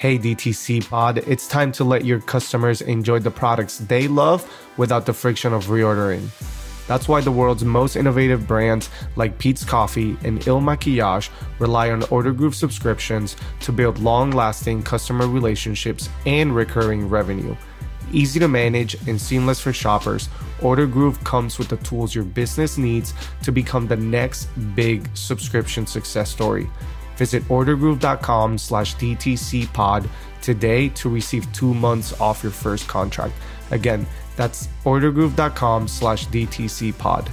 Hey DTC Pod, it's time to let your customers enjoy the products they love without the friction of reordering. That's why the world's most innovative brands like Pete's Coffee and Il Maquillage rely on Order Groove subscriptions to build long-lasting customer relationships and recurring revenue. Easy to manage and seamless for shoppers, Order Groove comes with the tools your business needs to become the next big subscription success story. Visit ordergroove.com/DTCpod today to receive 2 months off your first contract. Again, that's ordergroove.com/DTCpod.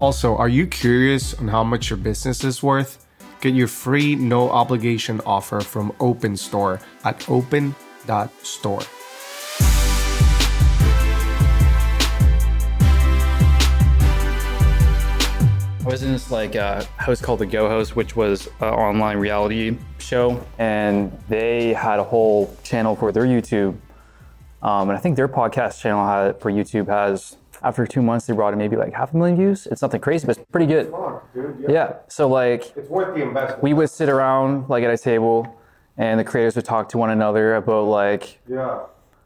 Also, are you curious on how much your business is worth? Get your free no obligation offer from OpenStore at open.store. I was in this host called the Go Host, which was an online reality show, and they had a whole channel for their YouTube, and I think their podcast channel for YouTube has, after 2 months, they brought in maybe 500,000 views. It's nothing crazy, but it's pretty good. Fuck, dude, yeah. So it's worth the investment. We would sit around at a table, and the creators would talk to one another about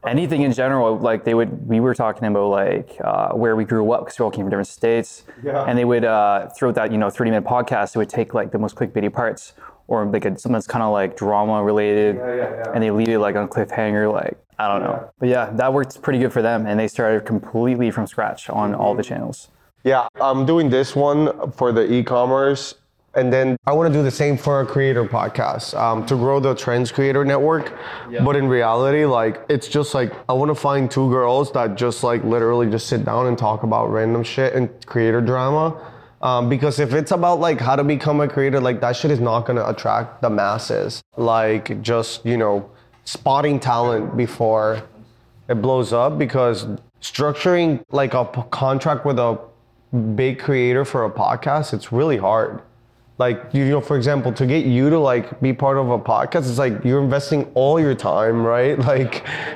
anything in general. We were talking about where we grew up, because we all came from different states. Yeah. And they would throw that 30-minute podcast. It would take the most clickbaity parts, or something that's kind of drama related. Yeah. And they leave it on a cliffhanger. I don't know. But yeah, that worked pretty good for them, and they started completely from scratch on all the channels. Yeah, I'm doing this one for the e-commerce, and then I want to do the same for a creator podcast to grow the Trends Creator Network. Yeah. But in reality, it's just I want to find two girls that just literally just sit down and talk about random shit and creator drama. Because if it's about how to become a creator, that shit is not going to attract the masses. Spotting talent before it blows up, because structuring a contract with a big creator for a podcast, it's really hard. For example, to get you to be part of a podcast, it's you're investing all your time, right?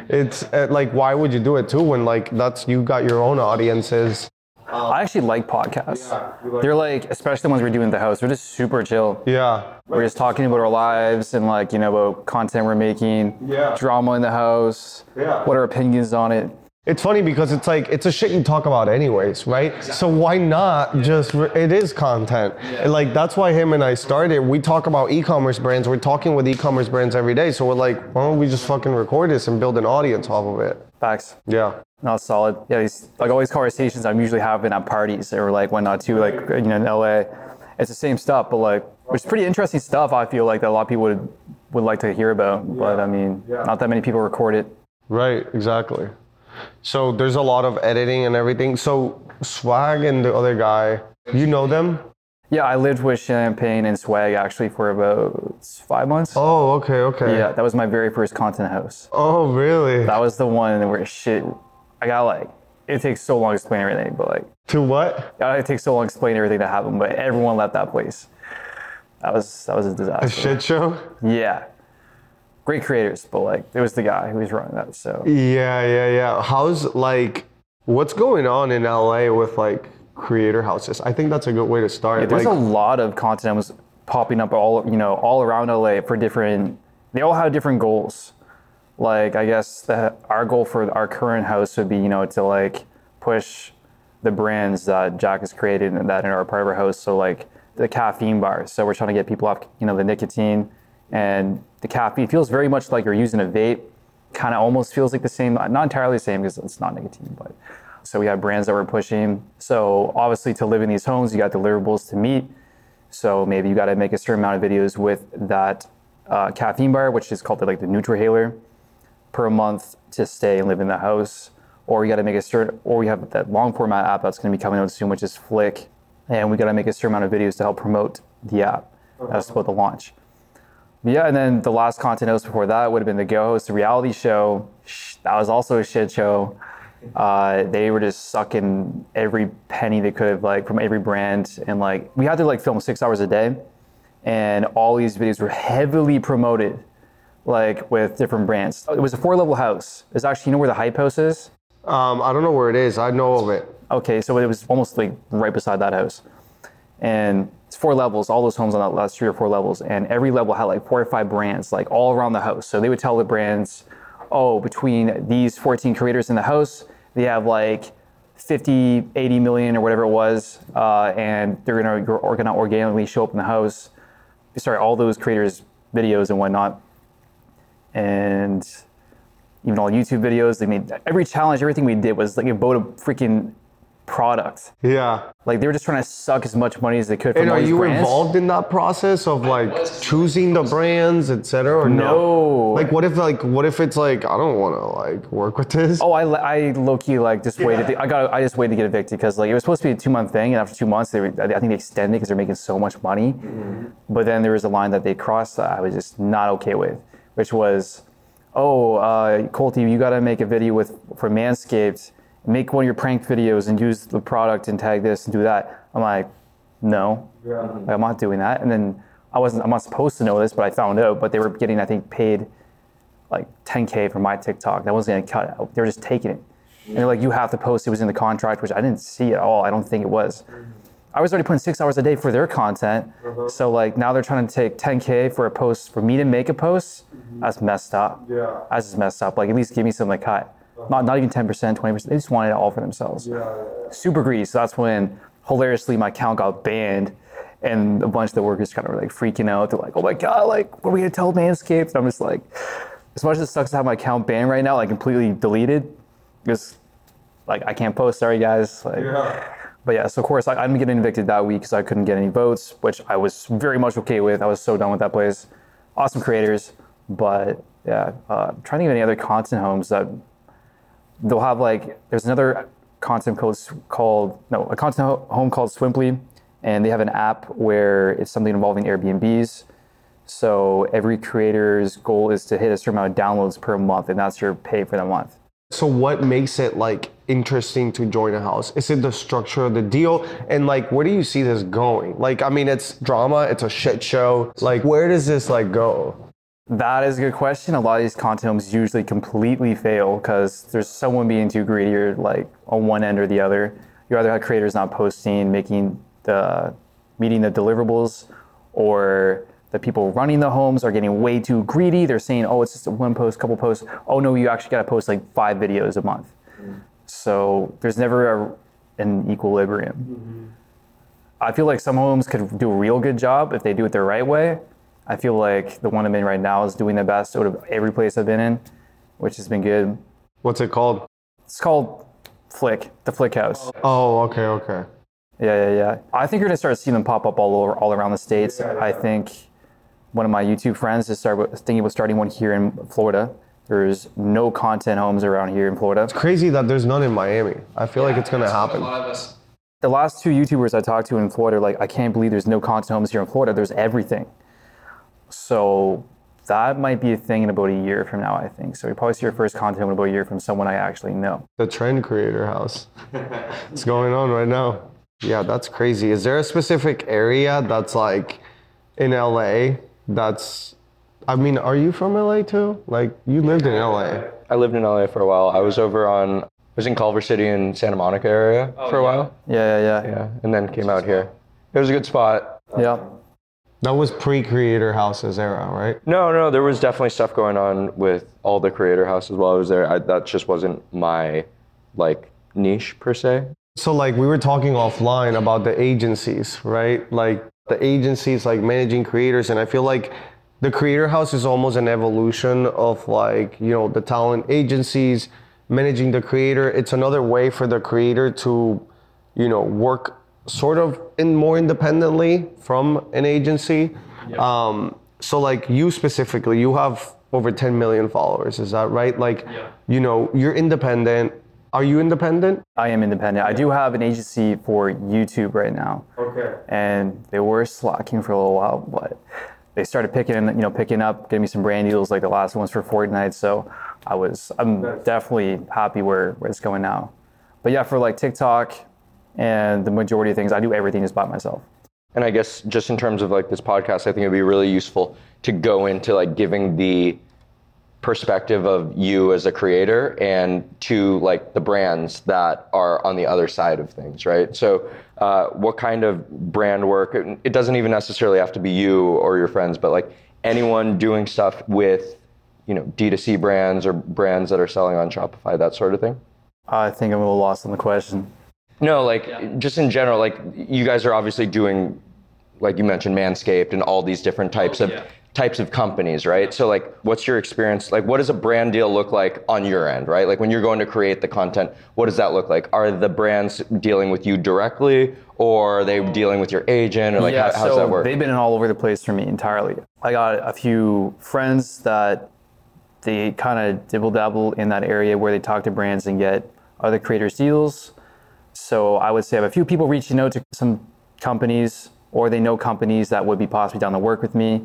It's why would you do it too when that's, you got your own audiences. I actually like podcasts. Yeah, they're especially the ones we're doing at the house, they're just super chill. Yeah. We're just talking about our lives and about content we're making, drama in the house, what our opinions on it. It's funny because it's a shit you talk about anyways, right? Exactly. So why not just, it is content. Yeah. And that's why him and I started. We talk about e-commerce brands. We're talking with e-commerce brands every day. So we're why don't we just fucking record this and build an audience off of it? Facts. Yeah. No, it's solid. Yeah, these, all these conversations I'm usually having at parties or whatnot too, in LA. It's the same stuff, but it's pretty interesting stuff, I feel that a lot of people would like to hear about. Yeah. But not that many people record it. Right, exactly. So there's a lot of editing and everything. So Swag and the other guy, you know them? Yeah, I lived with Champagne and Swag actually for about 5 months. Oh, okay. Yeah, that was my very first content house. Oh, really? That was the one where it takes so long to explain everything, but To what? It takes so long to explain everything that happened, but everyone left that place. That was a disaster. A shit show? Yeah. Great creators, but it was the guy who was running that, so. Yeah. How's what's going on in LA with creator houses? I think that's a good way to start. Yeah, there's a lot of content was popping up all around LA for different, they all have different goals. I guess our goal for our current house would be, to push the brands that Jack has created and that are part of our house. So the caffeine bars. So we're trying to get people off, the nicotine. And the caffeine feels very much like you're using a vape, kind of almost feels like the same, not entirely the same because it's not nicotine, but so we have brands that we're pushing. So obviously to live in these homes, you got deliverables to meet. So maybe you got to make a certain amount of videos with that caffeine bar, which is called the Nutrihaler, per month to stay and live in the house. Or you got to make or we have that long format app that's going to be coming out soon, which is Flick. And we got to make a certain amount of videos to help promote the app. That's about the launch. Yeah, and then the last content host before that would have been the Go Host, the reality show. That was also a shit show. They were just sucking every penny they could have, from every brand. And we had to film 6 hours a day, and all these videos were heavily promoted, with different brands. It was a 4-level house. It's actually, where the Hype House is? I don't know where it is. I know of it. Okay, so it was almost right beside that house, and It's 4 levels, all those homes on that last 3 or 4 levels. And every level had like 4 or 5 brands, like all around the house. So they would tell the brands, oh, between these 14 creators in the house, they have like 50, 80 million or whatever it was. And they're gonna organically show up in the house. Sorry, all those creators' videos and whatnot. And even all YouTube videos, they made every challenge, everything we did was like about a freaking product. Yeah. Like they were just trying to suck as much money as they could from and all these brands. And are you involved in that process of like choosing the brands, et cetera, or no? Like what if it's like, I don't want to like work with this? Oh, I low-key like just waited. Yeah. I just waited to get evicted because like it was supposed to be a 2-month thing, and after 2 months, I think they extended because they're making so much money. Mm-hmm. But then there was a line that they crossed that I was just not okay with, which was, oh, Colty, you got to make a video for Manscaped, make one of your prank videos and use the product and tag this and do that. I'm like, no, yeah. Like, I'm not doing that. And then I'm not supposed to know this, but I found out, but they were getting, I think, paid like 10K for my TikTok. That wasn't going to cut out. They were just taking it. And they're like, you have to post. It was in the contract, which I didn't see at all. I don't think it was. I was already putting 6 hours a day for their content. Uh-huh. So like now they're trying to take 10K for a post, for me to make a post. Mm-hmm. That's messed up. Yeah. That's just messed up. Like at least give me something to cut. Uh-huh. Not even 10%, 20%. They just wanted it all for themselves. Yeah. Super greedy. So that's when hilariously my account got banned and a bunch of the workers kind of were like freaking out. They're like, oh my God, like what are we gonna tell Manscaped? And I'm just like, as much as it sucks to have my account banned right now, like completely deleted, because like I can't post, sorry guys. Like, yeah. But yeah, so of course I'm getting evicted that week because I couldn't get any votes, which I was very much okay with. I was so done with that place. Awesome creators, but yeah, I'm trying to think of any other content homes that they'll have like, there's another a content home called Swimply, and they have an app where it's something involving Airbnbs. So every creator's goal is to hit a certain amount of downloads per month, and that's your pay for the month. So what makes it like interesting to join a house? Is it the structure of the deal? And like, where do you see this going? Like, I mean, it's drama, it's a shit show. Like, where does this like go? That is a good question. A lot of these content homes usually completely fail because there's someone being too greedy or like on one end or the other. You either have creators not posting, meeting the deliverables, or the people running the homes are getting way too greedy. They're saying, oh, it's just one post, couple posts. Oh no, you actually gotta post like 5 videos a month. Mm-hmm. So there's never an equilibrium. Mm-hmm. I feel like some homes could do a real good job if they do it the right way. I feel like the one I'm in right now is doing the best out of every place I've been in, which has been good. What's it called? It's called Flick, the Flick House. Oh, okay. Yeah. I think you're gonna start seeing them pop up all around the States. Yeah. I think one of my YouTube friends is thinking about starting one here in Florida. There's no content homes around here in Florida. It's crazy that there's none in Miami. I feel like it's going to happen. The last 2 YouTubers I talked to in Florida are like, I can't believe there's no content homes here in Florida. There's everything. So that might be a thing in about a year from now, I think. So you probably see your first content home in about a year from someone I actually know. The Trend Creator House. It's going on right now. Yeah, that's crazy. Is there a specific area that's like in LA? I mean, are you from LA too? Like, you lived in LA. I lived in LA for a while. I was in Culver City and Santa Monica area for a while. Yeah. And then came out here. It was a good spot. Yeah. That was pre-Creator Houses era, right? No, there was definitely stuff going on with all the Creator Houses while I was there. That just wasn't my, like, niche per se. So, like, we were talking offline about the agencies, right? Like, the agencies, like, managing creators, and I feel like the Creator House is almost an evolution of like, you know, the talent agencies, managing the creator. It's another way for the creator to, you know, work sort of more independently from an agency. Yeah. So like you specifically, you have over 10 million followers, is that right? Like, yeah. You know, you're independent. Are you independent? I am independent. Yeah. I do have an agency for YouTube right now. Okay. And they were slacking for a little while, but they started picking up, giving me some brand deals like the last ones for Fortnite. So I'm definitely happy where it's going now. But yeah, for like TikTok and the majority of things, I do everything just by myself. And I guess just in terms of like this podcast, I think it'd be really useful to go into like giving the perspective of you as a creator and to like the brands that are on the other side of things, right? So what kind of brand work, it doesn't even necessarily have to be you or your friends, but like anyone doing stuff with, you know, D2C brands or brands that are selling on Shopify, that sort of thing? I think I'm a little lost on the question. No, like just in general, like you guys are obviously doing, like you mentioned, Manscaped and all these different types of companies, right? So like, what's your experience? Like, what does a brand deal look like on your end, right? Like when you're going to create the content, what does that look like? Are the brands dealing with you directly or are they dealing with your agent or like, how does that work? They've been all over the place for me entirely. I got a few friends that they kind of dibble dabble in that area where they talk to brands and get other creators deals. So I would say I have a few people reaching out to some companies or they know companies that would be possibly down to work with me.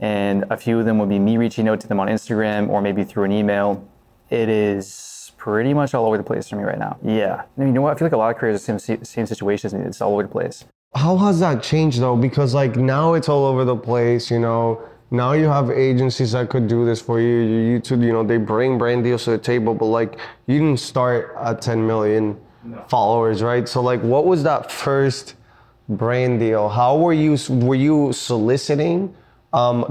And a few of them would be me reaching out to them on Instagram or maybe through an email. It is pretty much all over the place for me right now. Yeah. I mean, you know what? I feel like a lot of creators are in the same situation as me. It's all over the place. How has that changed though? Because like now it's all over the place, you know. Now you have agencies that could do this for you. YouTube, you know, they bring brand deals to the table, but like you didn't start at 10 million followers, right? So like what was that first brand deal? How were you soliciting?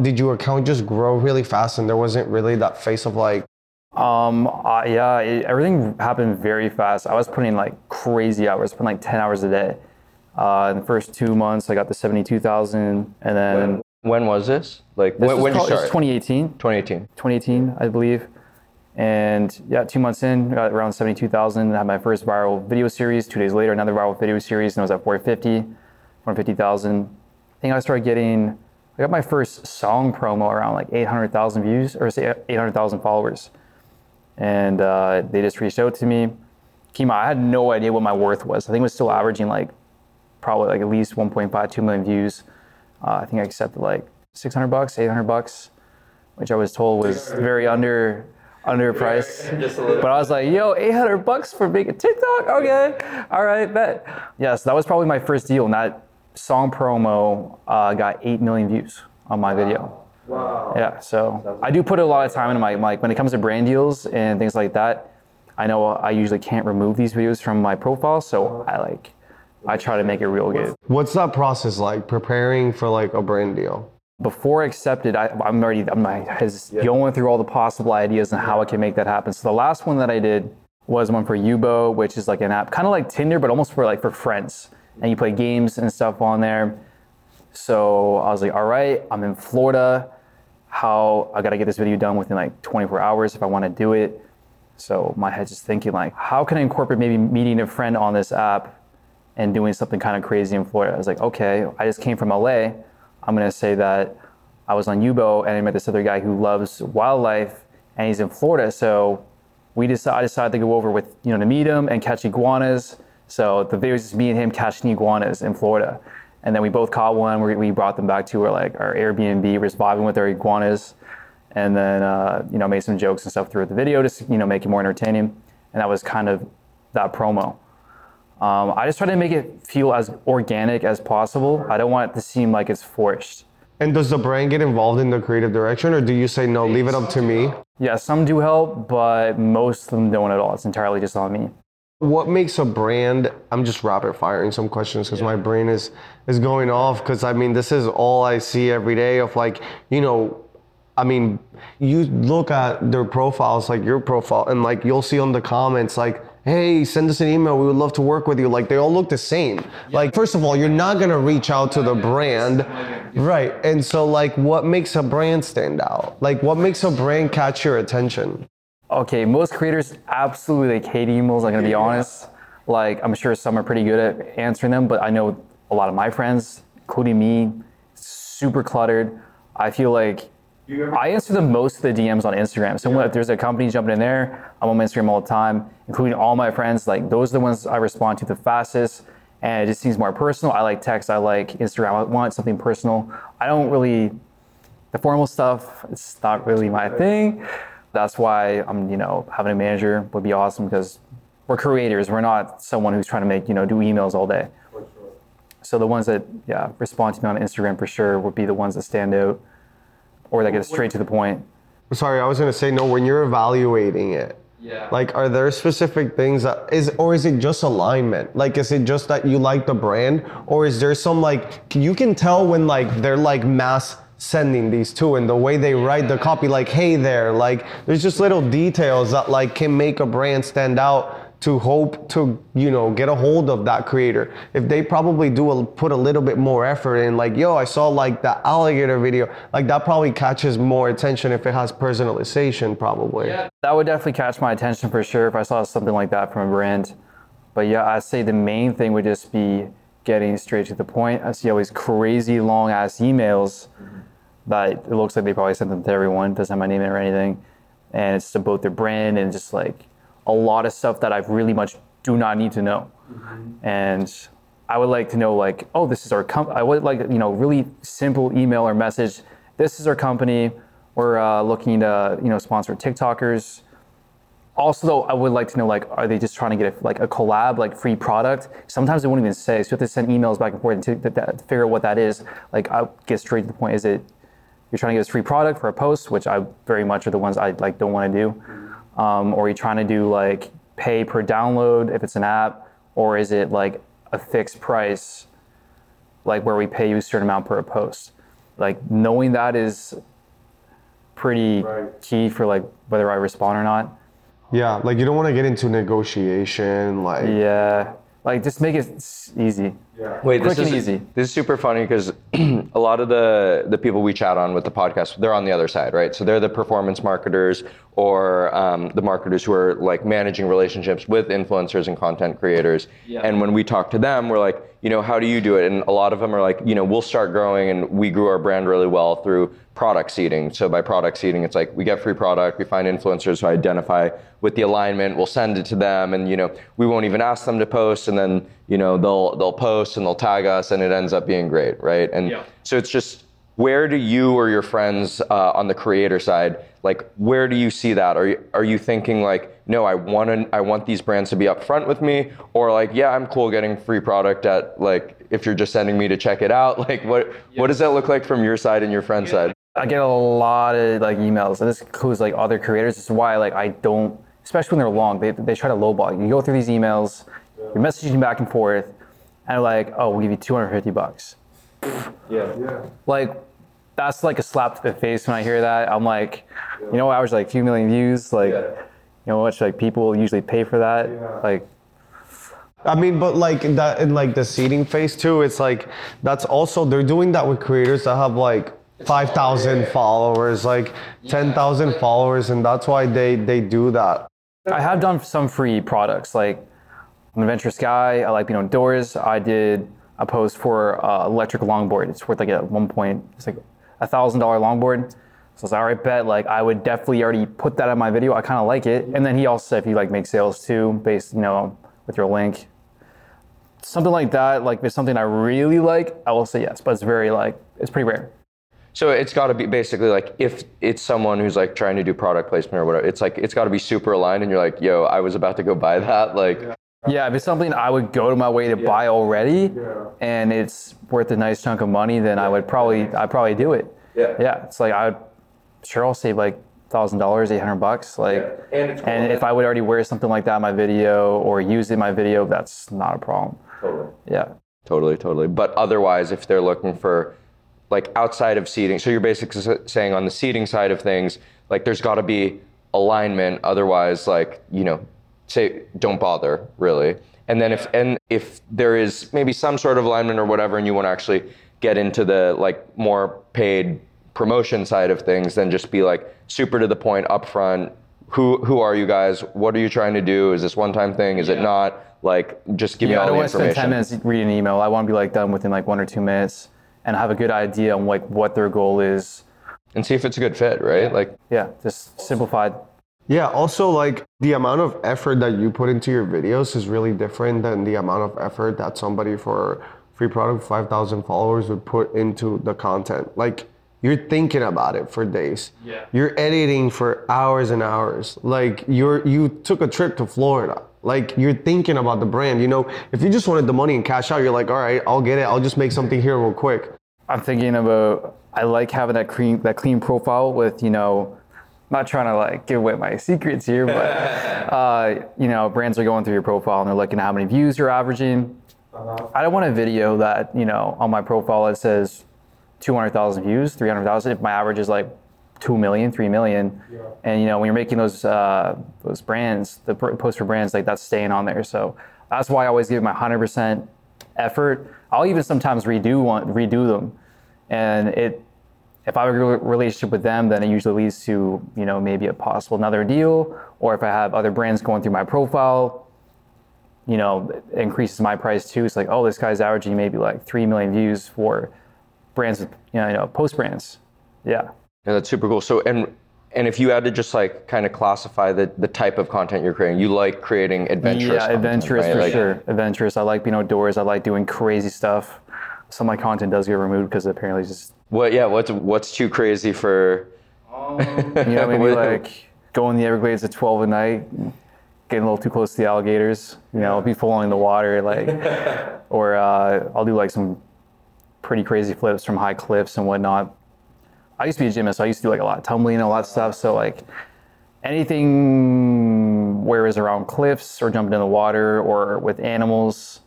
Did your account just grow really fast and there wasn't really that phase of like... everything happened very fast. I was putting like crazy hours, putting like 10 hours a day. In the first 2 months, I got the 72,000 and then... When was this? Like when did you start? It was 2018, I believe. And yeah, 2 months in, I got around 72,000. I had my first viral video series. 2 days later, another viral video series and I was at 450,000. I think I started getting... I got my first song promo around like 800,000 views, or say 800,000 followers. And they just reached out to me. Kima, I had no idea what my worth was. I think it was still averaging like probably like at least 1.5, 2 million views. I think I accepted like $600, $800, which I was told was very underpriced. But I was like, yo, $800 for making TikTok? Okay, all right, bet. Yeah, so that was probably my first deal. Not song promo got 8 million views on my video. Wow. Yeah, so I do put a lot of time into my when it comes to brand deals and things like that. I know I usually can't remove these videos from my profile, so I try to make it real good. What's that process like, preparing for like a brand deal? Before I accepted, I'm going through all the possible ideas and how I can make that happen. So the last one that I did was one for Yubo, which is like an app, kind of like Tinder, but almost for friends. And you play games and stuff on there. So I was like, all right, I'm in Florida. I gotta get this video done within like 24 hours if I wanna do it. So my head's just thinking like, how can I incorporate maybe meeting a friend on this app and doing something kind of crazy in Florida? I was like, okay, I just came from LA. I'm gonna say that I was on Yubo and I met this other guy who loves wildlife and he's in Florida. So I decided to go over with, you know, to meet him and catch iguanas. So the video is just me and him catching iguanas in Florida. And then we both caught one. We brought them back to our Airbnb. We were vibing with our iguanas. And then, made some jokes and stuff throughout the video, just, you know, make it more entertaining. And that was kind of that promo. I just try to make it feel as organic as possible. I don't want it to seem like it's forced. And does the brand get involved in the creative direction or do you say, no, leave it up to me? Yeah, some do help, but most of them don't at all. It's entirely just on me. What makes a brand? I'm just rapid firing some questions because my brain is going off because I mean this is all I see every day of like, you know, I mean you look at their profiles, like your profile, and like you'll see on the comments like, hey, send us an email, we would love to work with you. Like they all look the same. Like first of all, you're not gonna reach out to the brand, right? And so like what makes a brand stand out? Like what makes a brand catch your attention? Okay, most creators absolutely hate emails, I'm gonna be honest. Like, I'm sure some are pretty good at answering them, but I know a lot of my friends, including me, super cluttered. I feel like I answer the most of the DMs on Instagram. So if there's a company jumping in there, I'm on Instagram all the time, including all my friends. Like, those are the ones I respond to the fastest, and it just seems more personal. I like text, I like Instagram, I want something personal. I don't really, the formal stuff, it's not really my thing. That's why I'm, you know, having a manager would be awesome because we're creators. We're not someone who's trying to make, you know, do emails all day. So the ones that, respond to me on Instagram for sure would be the ones that stand out or that get straight to the point. Sorry, I was gonna say, no, when you're evaluating it, yeah, like, are there specific things that is, or is it just alignment? Like, is it just that you like the brand, or is there some, like, you can tell when, like, they're like mass sending these two and the way they write the copy, like, hey there, like, there's just little details that, like, can make a brand stand out to hope to, you know, get a hold of that creator. If they probably do put a little bit more effort in, like, yo, I saw, like, the alligator video, like, that probably catches more attention if it has personalization, probably. Yeah, that would definitely catch my attention for sure if I saw something like that from a brand. But yeah, I'd say the main thing would just be getting straight to the point. I see all these crazy long ass emails that it looks like they probably sent them to everyone, doesn't have my name in it or anything. And it's about their brand and just, like, a lot of stuff that I really much do not need to know. Mm-hmm. And I would like to know, like, oh, this is our company. I would like, you know, really simple email or message. This is our company. We're looking to, you know, sponsor TikTokers. Also, though, I would like to know, like, are they just trying to get a collab, like, free product? Sometimes they won't even say, so you have to send emails back and forth and to figure out what that is. Like, I'll get straight to the point. Is it, you're trying to get us free product for a post, which I very much are the ones I, like, don't want to do. Or are you trying to do, like, pay per download if it's an app, or is it, like, a fixed price, like, where we pay you a certain amount per post? Like, knowing that is pretty key for, like, whether I respond or not. Yeah, like, you don't want to get into negotiation, like. Yeah, like, just make it easy. Yeah. Wait, this is super funny because a lot of the people we chat on with the podcast, they're on the other side, right? So they're the performance marketers or the marketers who are, like, managing relationships with influencers and content creators. Yeah. And when we talk to them, we're like, you know, how do you do it? And a lot of them are like, you know, we'll start growing, and we grew our brand really well through product seeding. So by product seeding, it's like we get free product, we find influencers who identify with the alignment, we'll send it to them, and, you know, we won't even ask them to post, and then, you know, they'll post and they'll tag us, and it ends up being great, right? And yeah. So it's just, where do you or your friends on the creator side, like, where do you see that? Are you thinking, like, no, I want these brands to be upfront with me, or, like, yeah, I'm cool getting free product at, like, if you're just sending me to check it out, like, what does that look like from your side and your friend's side? I get a lot of, like, emails, and this includes, like, other creators. This is why, like, I don't, especially when they're long, they try to lowball. You go through these emails, you're messaging back and forth, and like, oh, we'll give you $250. Yeah. Like, that's like a slap to the face when I hear that. I'm like, you know, I was like 2 million views, like, you know, much like people usually pay for that. Yeah. Like, I mean, but like that, and like the seeding phase too, it's like, that's also, they're doing that with creators that have like 5,000 followers, like 10,000 followers. And that's why they do that. I have done some free products, like an adventurous guy. I like being outdoors. I did a post for electric longboard. It's worth like at one point, it's like $1,000 longboard. So I was like, all right, bet, like I would definitely already put that on my video. I kind of like it. And then he also said, if you like make sales too, based, you know, with your link, something like that. Like if it's something I really like, I will say yes, but it's very like, it's pretty rare. So it's got to be basically like, if it's someone who's like trying to do product placement or whatever, it's like, it's got to be super aligned and you're like, yo, I was about to go buy that. Like, yeah, if it's something I would go to my way to buy already, and it's worth a nice chunk of money, then I'd probably do it. Yeah, yeah. It's like I'll save like $1,000, $800, like, and, it's cool, and if I would already wear something like that in my video or use it in my video, that's not a problem. Totally. Yeah. Totally. But otherwise, if they're looking for, like, outside of seeding, so you're basically saying on the seeding side of things, like, there's got to be alignment. Otherwise, like, you know, say don't bother, really. And then if there is maybe some sort of alignment or whatever, and you want to actually get into the, like, more paid promotion side of things, then just be like super to the point, upfront. Who are you guys? What are you trying to do? Is this one time thing? Is it not? Like, just give me all the information. I don't want to spend 10 minutes reading an email. I want to be, like, done within like 1 or 2 minutes and have a good idea on, like, what their goal is. And see if it's a good fit, right? Like, yeah, just simplified. Yeah, also, like, the amount of effort that you put into your videos is really different than the amount of effort that somebody for free product 5,000 followers would put into the content. Like, you're thinking about it for days. Yeah. You're editing for hours and hours. Like, you took a trip to Florida. Like, you're thinking about the brand. You know, if you just wanted the money and cash out, you're like, all right, I'll get it. I'll just make something here real quick. I'm thinking about, I like having that clean profile with, you know, not trying to like give away my secrets here, but you know, brands are going through your profile and they're looking at how many views you're averaging. I don't want a video that, you know, on my profile it says 200,000 views, 300,000. If my average is like 2 million, 3 million, yeah. And you know, when you're making those brands, the post for brands, like that's staying on there. So that's why I always give my 100% effort. I'll even sometimes redo them, and if I have a relationship with them, then it usually leads to, you know, maybe a possible another deal, or if I have other brands going through my profile, you know, it increases my price too. It's like, oh, this guy's averaging maybe like 3 million views for brands, you know, post brands. Yeah. Yeah, that's super cool. So, and if you had to just like kind of classify the type of content you're creating, you like creating adventurous content, adventurous, right? Sure. Adventurous. I like being outdoors. I like doing crazy stuff. Some of my content does get removed because apparently it's just... What's too crazy for... You know, maybe like going in the Everglades at 12 at night, getting a little too close to the alligators, you know, be falling in the water, like, or I'll do like some pretty crazy flips from high cliffs and whatnot. I used to be a gymnast, so I used to do like a lot of tumbling and a lot of stuff, so like anything where it's around cliffs or jumping in the water or with animals,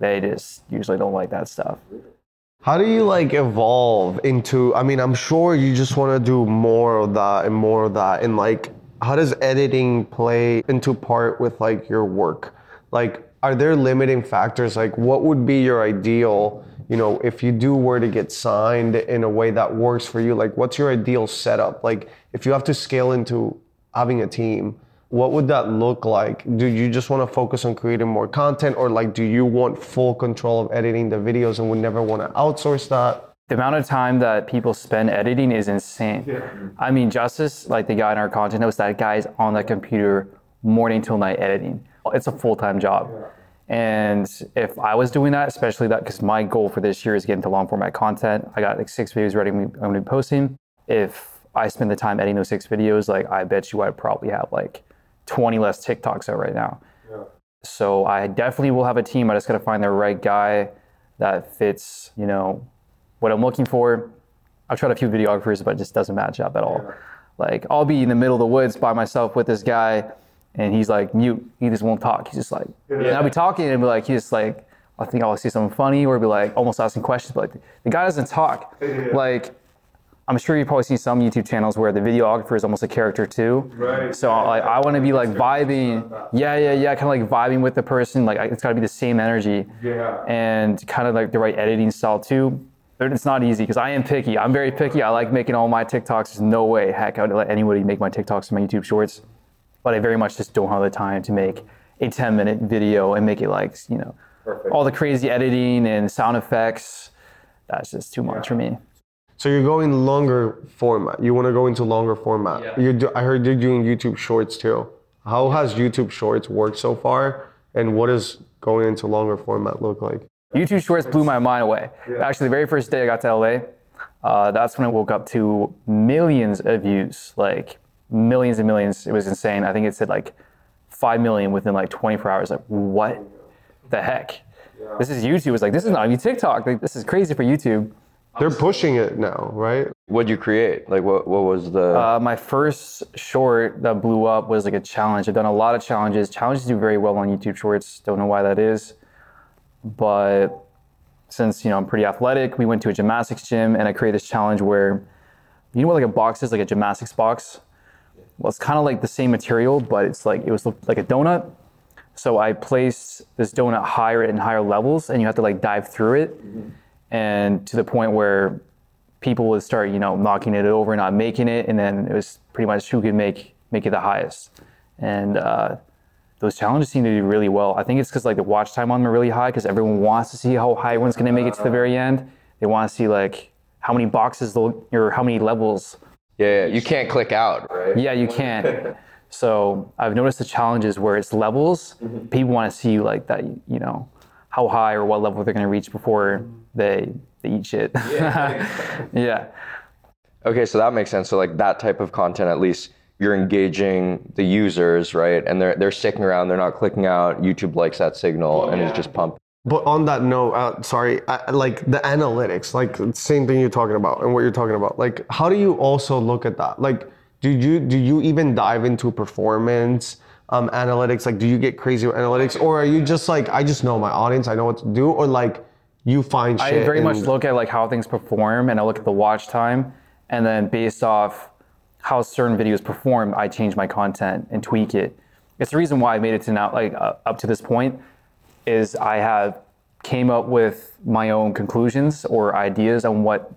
they just usually don't like that stuff. How do you like evolve into, I mean, I'm sure you just want to do more of that, and like how does editing play into part with like your work? Like are there limiting factors? Like what would be your ideal, you know, if you were to get signed in a way that works for you, like what's your ideal setup? Like if you have to scale into having a team, what would that look like? Do you just want to focus on creating more content, or like do you want full control of editing the videos and would never want to outsource that? The amount of time that people spend editing is insane. Yeah. I mean, Justice, like the guy in our content host, that guy's on that computer morning till night editing. It's a full-time job. Yeah. And if I was doing that, especially that, because my goal for this year is getting to long format content. I got like 6 videos ready I'm going to be posting. If I spend the time editing those 6 videos, like I bet you I'd probably have like 20 less TikToks out right now. Yeah. So I definitely will have a team. I just got to find the right guy that fits, you know, what I'm looking for. I've tried a few videographers, but it just doesn't match up at all. Yeah. Like I'll be in the middle of the woods by myself with this guy, and he's like mute. He just won't talk. He's just like, and I'll be talking and be like, he's just like, I think I'll see something funny, or be like almost asking questions, but like the guy doesn't talk. Yeah. Like I'm sure you've probably seen some YouTube channels where the videographer is almost a character too. Right. So like I want to be like vibing. Yeah. Kind of like vibing with the person. Like it's got to be the same energy. Yeah. And kind of like the right editing style too. It's not easy because I am picky. I'm very picky. I like making all my TikToks. There's no way, heck, I would let anybody make my TikToks and my YouTube shorts. But I very much just don't have the time to make a 10-minute video and make it like, you know, perfect. All the crazy editing and sound effects. That's just too much for me. So you're going longer format. You want to go into longer format. Yeah. I heard you're doing YouTube shorts too. How has YouTube shorts worked so far? And what does going into longer format look like? YouTube shorts blew my mind away. Yeah. Actually, the very first day I got to LA, that's when I woke up to millions of views, like millions and millions. It was insane. I think it said like 5 million within like 24 hours. Like, what the heck? Yeah. This is YouTube. It's like, this is not even TikTok. Like, this is crazy for YouTube. They're pushing it now, right? What'd you create? Like, what was the... my first short that blew up was like a challenge. I've done a lot of challenges. Challenges do very well on YouTube shorts. Don't know why that is. But since, you know, I'm pretty athletic, we went to a gymnastics gym and I created this challenge where, you know what like a box is, like a gymnastics box? Well, it's kind of like the same material, but it's like, it was like a donut. So I placed this donut higher and higher levels and you have to like dive through it. Mm-hmm. And to the point where people would start, you know, knocking it over, not making it. And then it was pretty much who could make it the highest. And, those challenges seem to do really well. I think it's because like the watch time on them are really high because everyone wants to see how high one's gonna make it to the very end. They want to see like how many boxes or how many levels. Yeah, you can't click out, right? Yeah, you can't. So I've noticed the challenges where it's levels. Mm-hmm. People want to see like that, you know, how high or what level they're gonna reach before they eat shit. Yeah. Yeah. Okay, so that makes sense. So like that type of content, at least, you're engaging the users, right? And they're sticking around, they're not clicking out. YouTube likes that signal and it's just pumping. But on that note, like the analytics, like same thing you're talking about and what you're talking about. Like, how do you also look at that? Like, Do you even dive into performance analytics? Like, do you get crazy with analytics, or are you just like, I just know my audience, I know what to do, or like you find shit? I very much look at like how things perform, and I look at the watch time, and then based off how certain videos perform, I change my content and tweak it. It's the reason why I made it to now, like up to this point, is I have came up with my own conclusions or ideas on what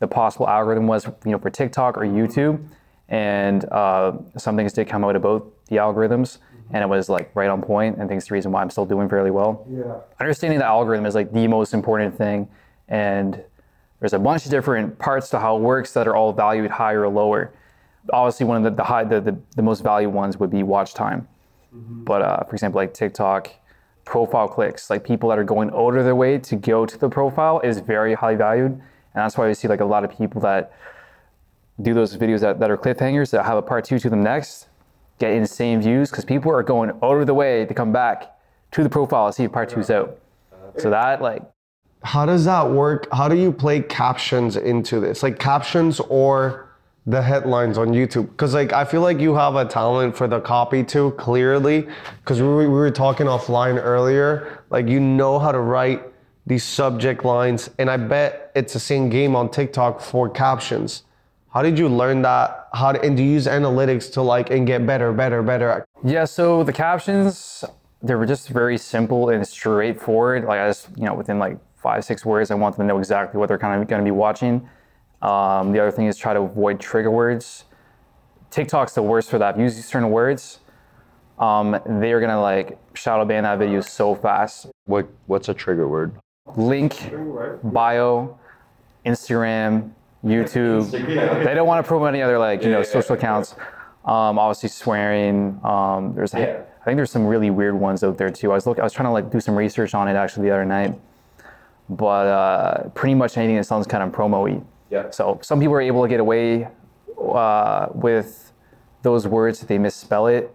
the possible algorithm was, you know, for TikTok or YouTube, and some things did come out about the algorithms, and it was like right on point, and I think it's the reason why I'm still doing fairly well. Yeah. Understanding the algorithm is like the most important thing, and there's a bunch of different parts to how it works that are all valued higher or lower. Obviously, one of the most valued ones would be watch time. Mm-hmm. But for example, like TikTok, profile clicks, like people that are going out of their way to go to the profile is very highly valued. And that's why we see like a lot of people that do those videos that are cliffhangers that have a part two to them next, get insane views because people are going out of the way to come back to the profile and see if part two's out. So that like... How does that work? How do you play captions into this? Like captions or the headlines on YouTube? Because like I feel like you have a talent for the copy too, clearly, because we were talking offline earlier, like you know how to write these subject lines, and I bet it's the same game on TikTok for captions. How did you learn that? And do you use analytics to like and get better? Yeah, so the captions, they were just very simple and straightforward. Like I just, you know, within like 5-6 words, I want them to know exactly what they're kind of going to be watching. The other thing is try to avoid trigger words. TikTok's the worst for that. If you use certain words, they're going to like shadow ban that video so fast. What's a trigger word? Link, bio, Instagram, YouTube. They don't want to promote any other like, you know, social accounts. Obviously swearing. I think there's some really weird ones out there too. I was trying to like do some research on it actually the other night, but pretty much anything that sounds kind of promo-y. Yeah. So some people are able to get away with those words if they misspell it.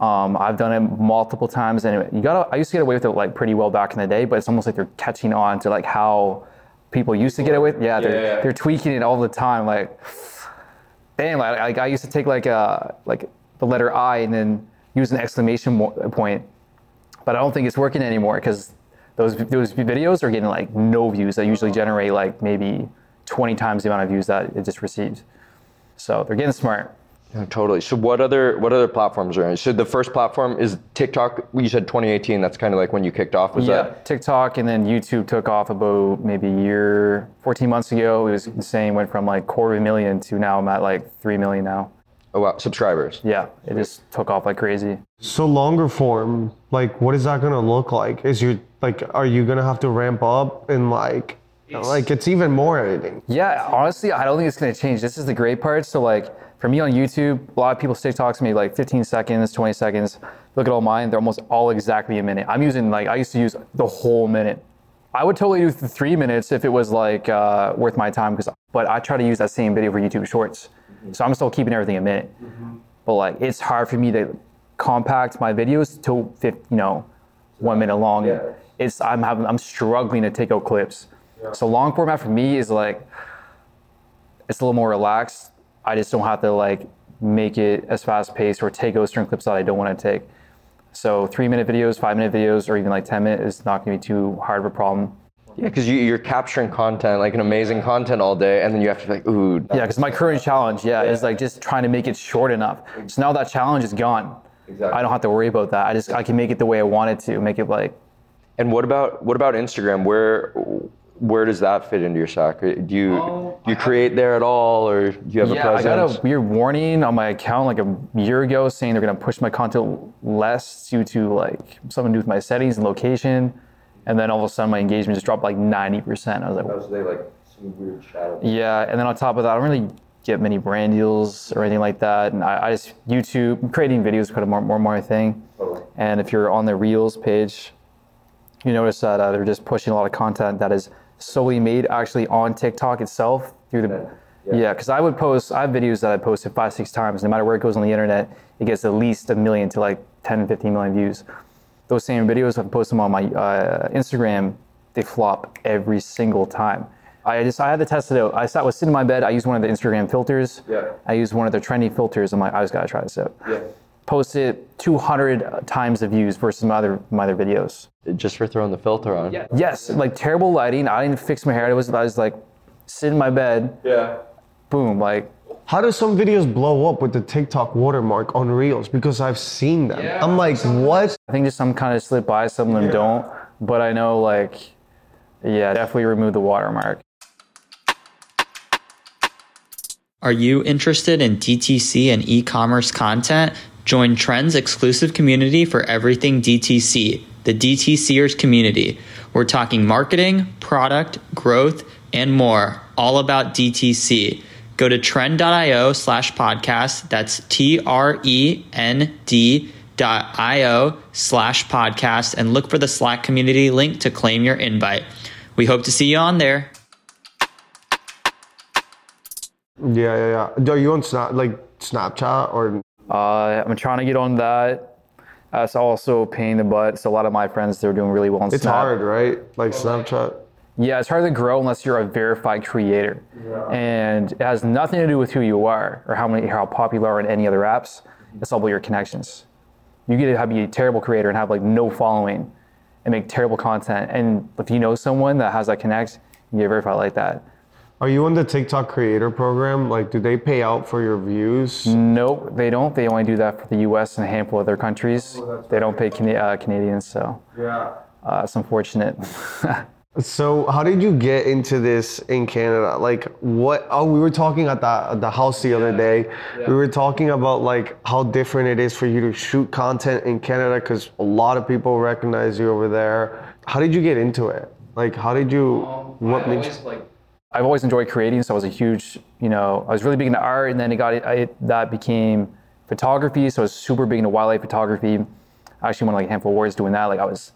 I've done it multiple times, and I used to get away with it like pretty well back in the day, but it's almost like they're catching on to like how people used to get away with it. Yeah, they're tweaking it all the time. Like, damn, like I used to take like the letter I and then use an exclamation point, but I don't think it's working anymore because those videos are getting like no views. They usually generate like maybe 20 times the amount of views that it just receives. So they're getting smart. Yeah, totally. So what other platforms are in? So the first platform is TikTok. You said 2018, that's kind of like when you kicked off, was that? TikTok, and then YouTube took off about maybe 14 months ago. It was insane, went from like 250,000 to now I'm at like 3 million now. Oh wow, subscribers. Yeah, it just took off like crazy. So longer form, like what is that gonna look like? Are you gonna have to ramp up and like it's even more editing? Yeah, honestly, I don't think it's gonna change. This is the great part. So like for me on YouTube, a lot of people's TikToks maybe like 15 seconds, 20 seconds. Look at all mine, they're almost all exactly a minute. I used to use the whole minute. I would totally do 3 minutes if it was like worth my time, but I try to use that same video for YouTube Shorts. So I'm still keeping everything a minute. Mm-hmm. But like it's hard for me to compact my videos to 1 minute long. Yeah. I'm struggling to take out clips. Yeah. So long format for me is like, it's a little more relaxed. I just don't have to like make it as fast paced or take out certain clips that I don't want to take. So 3 minute videos, 5 minute videos, or even like 10 minute is not going to be too hard of a problem. Yeah, because you're capturing content, like an amazing content all day, and then you have to be like, ooh. Yeah, because my current challenge, is like just trying to make it short enough. So now that challenge is gone. Exactly. I don't have to worry about that. I can make it the way I want it to, make it like. And what about Instagram? Where does that fit into your stack? Do you create there at all, or do you have a presence? Yeah, I got a weird warning on my account like a year ago saying they're going to push my content less due to like something to do with my settings and location. And then all of a sudden my engagement just dropped like 90%. I was like, oh, so they like some weird shadow. Yeah, and then on top of that, I don't really get many brand deals or anything like that. And I just, YouTube, creating videos is kind of more my thing. Totally. And if you're on the Reels page, you notice that they're just pushing a lot of content that is solely made actually on TikTok itself through the, because I have videos that I posted 5-6 times. No matter where it goes on the internet, it gets at least 1 million to like 10-15 million views. Those same videos, I post them on my Instagram, they flop every single time. I had to test it out. I was sitting in my bed. I used one of the Instagram filters. Yeah. I used one of their trendy filters. I'm like, I just gotta try this out. Yeah. Posted 200 times the views versus my other videos. Just for throwing the filter on. Yeah. Yes, like terrible lighting. I didn't fix my hair. I was like sitting in my bed. Yeah. Boom, like. How do some videos blow up with the TikTok watermark on Reels? Because I've seen them. Yeah. I'm like, what? I think just some kind of slip by, some of them don't. But I know like, yeah, definitely remove the watermark. Are you interested in DTC and e-commerce content? Join Trend's exclusive community for everything DTC, the DTCers community. We're talking marketing, product, growth, and more, all about DTC. Go to trend.io/podcast. That's trend.io/podcast and look for the Slack community link to claim your invite. We hope to see you on there. Yeah. Are you on Snapchat or? I'm trying to get on that. That's also a pain in the butt. So a lot of my friends, they're doing really well on Snapchat. It's hard, right? Like Snapchat. Yeah, it's hard to grow unless you're a verified creator. Yeah. And it has nothing to do with who you are or how popular are in any other apps. It's all about your connections. You get to be a terrible creator and have like no following and make terrible content. And if you know someone that has that connect, you get verified like that. Are you on the TikTok creator program? Like, do they pay out for your views? Nope, they don't. They only do that for the US and a handful of other countries. Oh, they don't pay Canadians, so yeah, it's unfortunate. So how did you get into this in Canada? Like what, we were talking at the house the other day. Yeah. We were talking about like how different it is for you to shoot content in Canada because a lot of people recognize you over there. How did you get into it? Like how did you, I've always enjoyed creating, so I was I was really big into art, and then that became photography, so I was super big into wildlife photography. I actually won like a handful of awards doing that. Like I was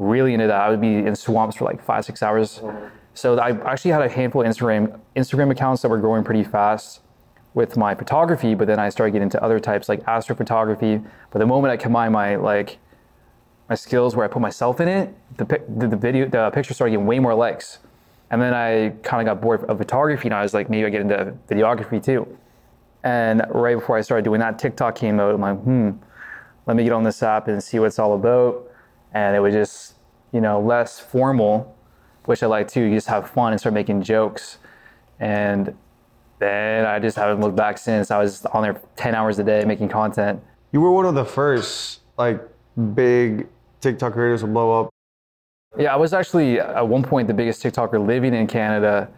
really into that. I would be in swamps for like 5-6 hours. So I actually had a handful of Instagram accounts that were growing pretty fast with my photography, but then I started getting into other types like astrophotography. But the moment I combined my skills where I put myself in it, the picture started getting way more likes. And then I kind of got bored of photography and I was like, maybe I get into videography too. And right before I started doing that, TikTok came out. I'm like, let me get on this app and see what it's all about. And it was just, less formal, which I like too. You just have fun and start making jokes. And then I just haven't looked back since. I was on there 10 hours a day making content. You were one of the first big TikTok creators to blow up. Yeah, I was actually at one point the biggest TikToker living in Canada,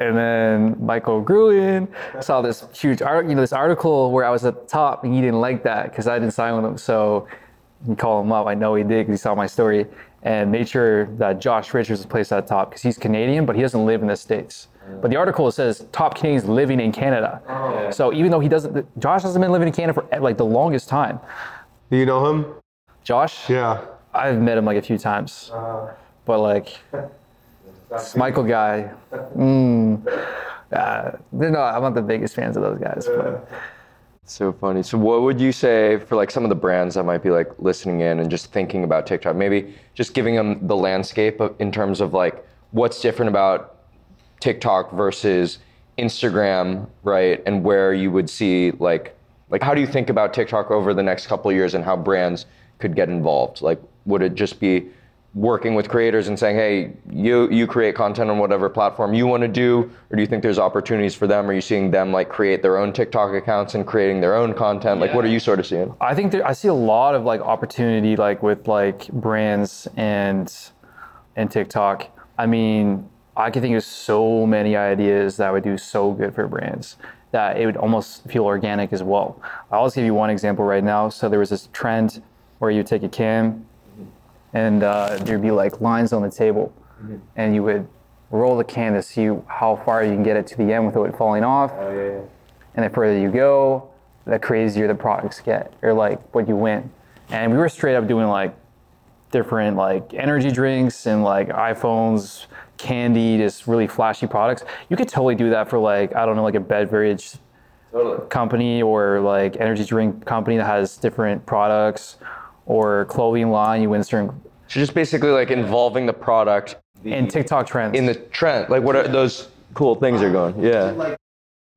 and then Michael Gruen saw this huge this article where I was at the top, and he didn't like that because I didn't sign with him. So he called him up. I know he did because he saw my story and made sure that Josh Richards was placed at the top because he's Canadian, but he doesn't live in the States. But the article says top Canadians living in Canada. Oh. So even though Josh hasn't been living in Canada for the longest time. Do you know him? Josh? Yeah. I've met him a few times, but this Michael guy, I'm not the biggest fans of those guys. But. So funny. So what would you say for some of the brands that might be listening in and just thinking about TikTok, maybe just giving them the landscape in terms of what's different about TikTok versus Instagram, right? And where you would see how do you think about TikTok over the next couple of years and how brands could get involved? Would it just be working with creators and saying, hey, you create content on whatever platform you want to do? Or do you think there's opportunities for them? Are you seeing them create their own TikTok accounts and creating their own content? What are you sort of seeing? I think I see a lot of opportunity with brands and TikTok. I mean, I could think of so many ideas that would do so good for brands that it would almost feel organic as well. I'll just give you one example right now. So there was this trend where you take a cam and there'd be lines on the table and you would roll the cam to see how far you can get it to the end without it falling off. Oh, yeah. And the further you go, the crazier the products get or what you win. And we were straight up doing different energy drinks and iPhones, candy, just really flashy products. You could totally do that for a beverage company or energy drink company that has different products or clothing line. You win certain So just basically like involving the product in TikTok trends. In the trend, like what are those cool things are going? Yeah.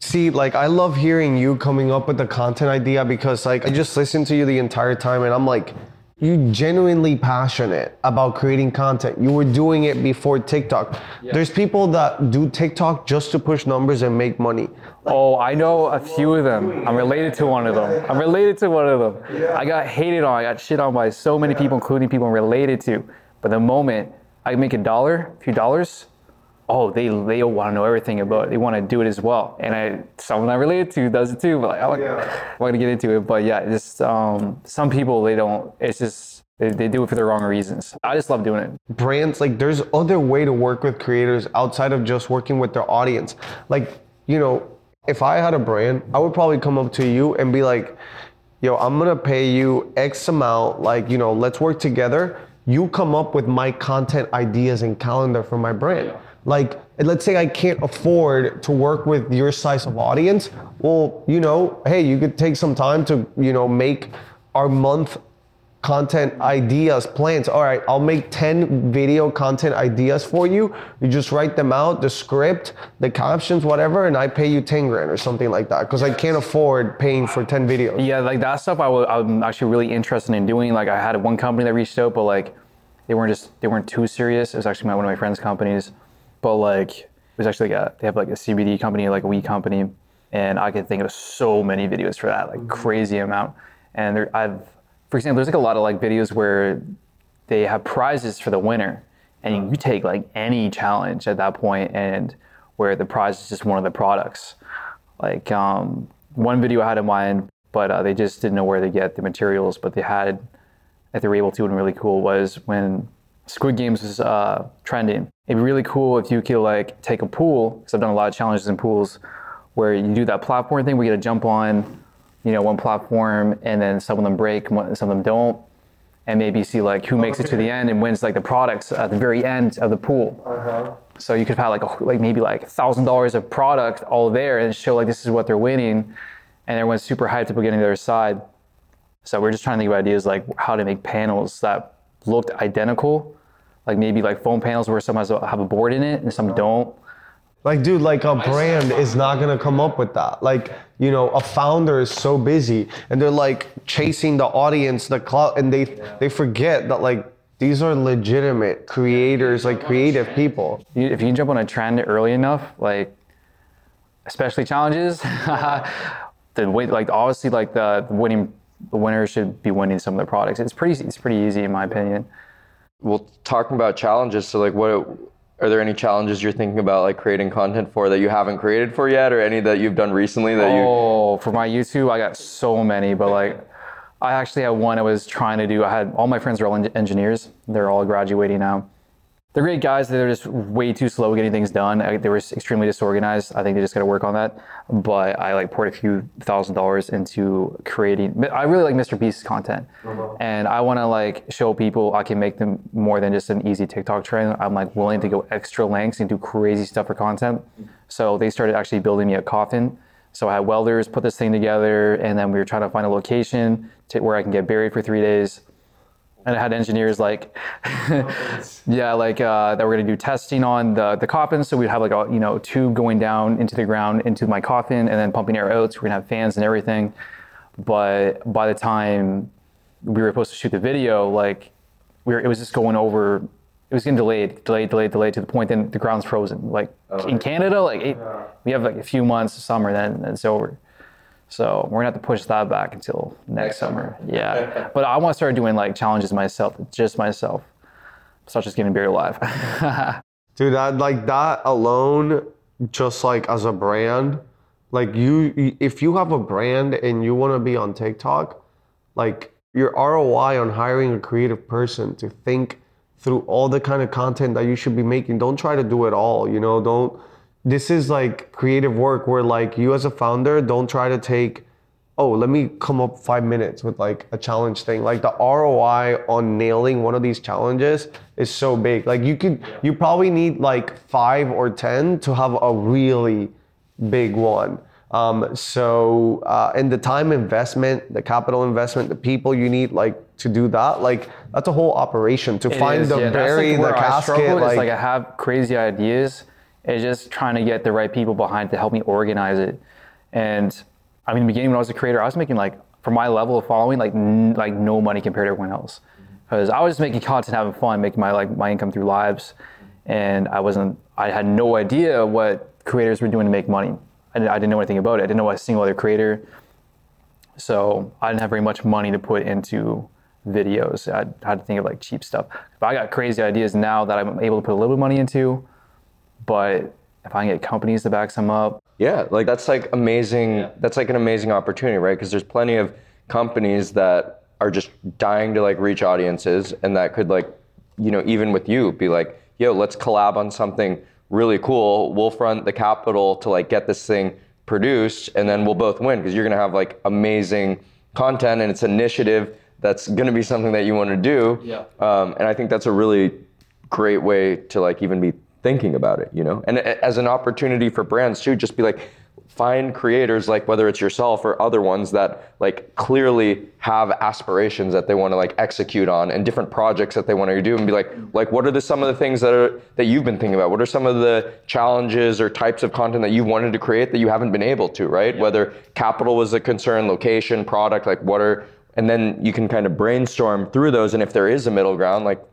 See, like I love hearing you coming up with the content idea because like I just listened to you the entire time and I'm like, you're genuinely passionate about creating content. You were doing it before TikTok. Yeah. There's people that do TikTok just to push numbers and make money. Oh, I know a few of them. I'm related to one of them. I got hated on. I got shit on by so many people, including people I'm related to. But the moment I make a few dollars, oh, they want to know everything about it. They want to do it as well. And someone I related to does it too, but like, I'm not gonna get into it. But yeah, just some people, they don't, it's just, they do it for the wrong reasons. I just love doing it. Brands, like there's other way to work with creators outside of just working with their audience. Like, you know, if I had a brand, I would probably come up to you and be like, yo, I'm gonna pay you X amount, like, you know, let's work together. You come up with my content ideas and calendar for my brand. Yeah. Like, let's say I can't afford to work with your size of audience. Well, you know, hey, you could take some time to, you know, make our month content ideas plans. All right, I'll make 10 video content ideas for you. You just write them out, the script, the captions, whatever, and I pay you 10 grand or something like that because I can't afford paying for 10 videos. Yeah, like that stuff I'm actually really interested in doing. Like I had one company that reached out, but like they weren't too serious. It was actually one of my friend's companies. But like, it was actually they have like a CBD company, like a weed company, and I can think of so many videos for that, like crazy amount. And for example, there's like a lot of like videos where they have prizes for the winner, and you take like any challenge at that point, and where the prize is just one of the products. Like one video I had in mind, but they just didn't know where to get the materials, but they were able to, and really cool was when Squid Games was trending. It'd be really cool if you could like take a pool, because I've done a lot of challenges in pools where you do that platform thing where you gotta jump on, you know, one platform, and then some of them break, some of them don't, and maybe see like who makes it to the end and wins like the products at the very end of the pool. Uh-huh. So you could have like maybe like $1,000 of product all there and show like this is what they're winning, and everyone's super hyped up getting to their side. So we're just trying to think of ideas like how to make panels that looked identical, like maybe like phone panels where some have a board in it and some don't. Like, dude, like a brand is not gonna come up with that. Like, you know, a founder is so busy and they're like chasing the audience, the clout, and they forget that like these are legitimate creators, like creative people. If you can jump on a trend early enough, like especially challenges, obviously like the winner should be winning some of the products. It's pretty easy in my opinion. Well, talking about challenges, so like what are there any challenges you're thinking about like creating content for that you haven't created for yet, or any that you've done recently that for my YouTube, I got so many, but like I actually had one I was trying to do. I had all my friends are all engineers. They're all graduating now. They're great guys. They're just way too slow getting things done. They were extremely disorganized. I think they just got to work on that. But I like poured a few $1,000s into creating. I really like Mr. Beast's content, and I want to like show people I can make them more than just an easy TikTok trend. I'm like willing to go extra lengths and do crazy stuff for content. So they started actually building me a coffin. So I had welders put this thing together, and then we were trying to find a location where I can get buried for 3 days. And I had engineers like, that were gonna do testing on the coffin. So we'd have like a, you know, tube going down into the ground, into my coffin, and then pumping air out. So we're gonna have fans and everything. But by the time we were supposed to shoot the video, like it was just going over, it was getting delayed to the point then the ground's frozen. Like in Canada, like we have like a few months of summer, then it's over. So we're gonna have to push that back until next summer. Yeah, but I want to start doing like challenges myself. It's not just getting buried alive. Dude, that alone, just like as a brand, like you, if you have a brand and you want to be on TikTok, like your ROI on hiring a creative person to think through all the kind of content that you should be making. Don't try to do it all, you know, This is like creative work where like you as a founder, don't try to take, let me come up 5 minutes with like a challenge thing. Like the ROI on nailing one of these challenges is so big. Like you probably need like 5 or 10 to have a really big one. And the time investment, the capital investment, the people you need, like, to do that, like, that's a whole operation to bury the casket. It's like I have crazy ideas. It's just trying to get the right people behind to help me organize it. And I mean, in the beginning when I was a creator, I was making, like, for my level of following, like no money compared to everyone else. Because I was just making content, having fun, making my, like, my income through lives. And I had no idea what creators were doing to make money. I didn't know anything about it. I didn't know a single other creator. So I didn't have very much money to put into videos. I had to think of, like, cheap stuff. But I got crazy ideas now that I'm able to put a little bit of money into, but if I can get companies to back some up. Yeah, like, that's, like, amazing. Yeah. That's, like, an amazing opportunity, right? Because there's plenty of companies that are just dying to, like, reach audiences, and that could, like, you know, even with you, be like, yo, let's collab on something really cool. We'll front the capital to, like, get this thing produced, and then we'll both win, because you're going to have, like, amazing content, and it's an initiative that's going to be something that you want to do. Yeah. And I think that's a really great way to, like, even be thinking about it, you know? And as an opportunity for brands too, just be like, find creators, like, whether it's yourself or other ones that, like, clearly have aspirations that they want to, like, execute on, and different projects that they want to do, and be like, what are some of the things that you've been thinking about? What are some of the challenges or types of content that you wanted to create that you haven't been able to, right? Yeah. Whether capital was a concern, location, product, like, and then you can kind of brainstorm through those. And if there is a middle ground, like,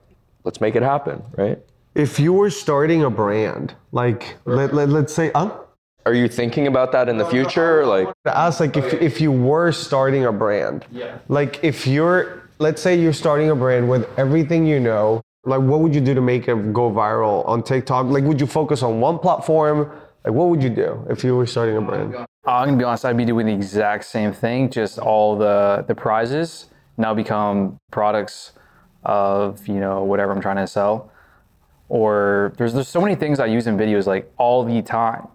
let's make it happen, right? If you were starting a brand, like, let's say, are you thinking about that in the future? Like, to ask, like, if you were starting a brand, yeah. Like, if let's say you're starting a brand with everything you know, like, what would you do to make it go viral on TikTok? Like, would you focus on one platform? Like, what would you do if you were starting a brand? I'm going to be honest, I'd be doing the exact same thing, just all the prizes now become products of, you know, whatever I'm trying to sell. Or there's so many things I use in videos, like, all the time.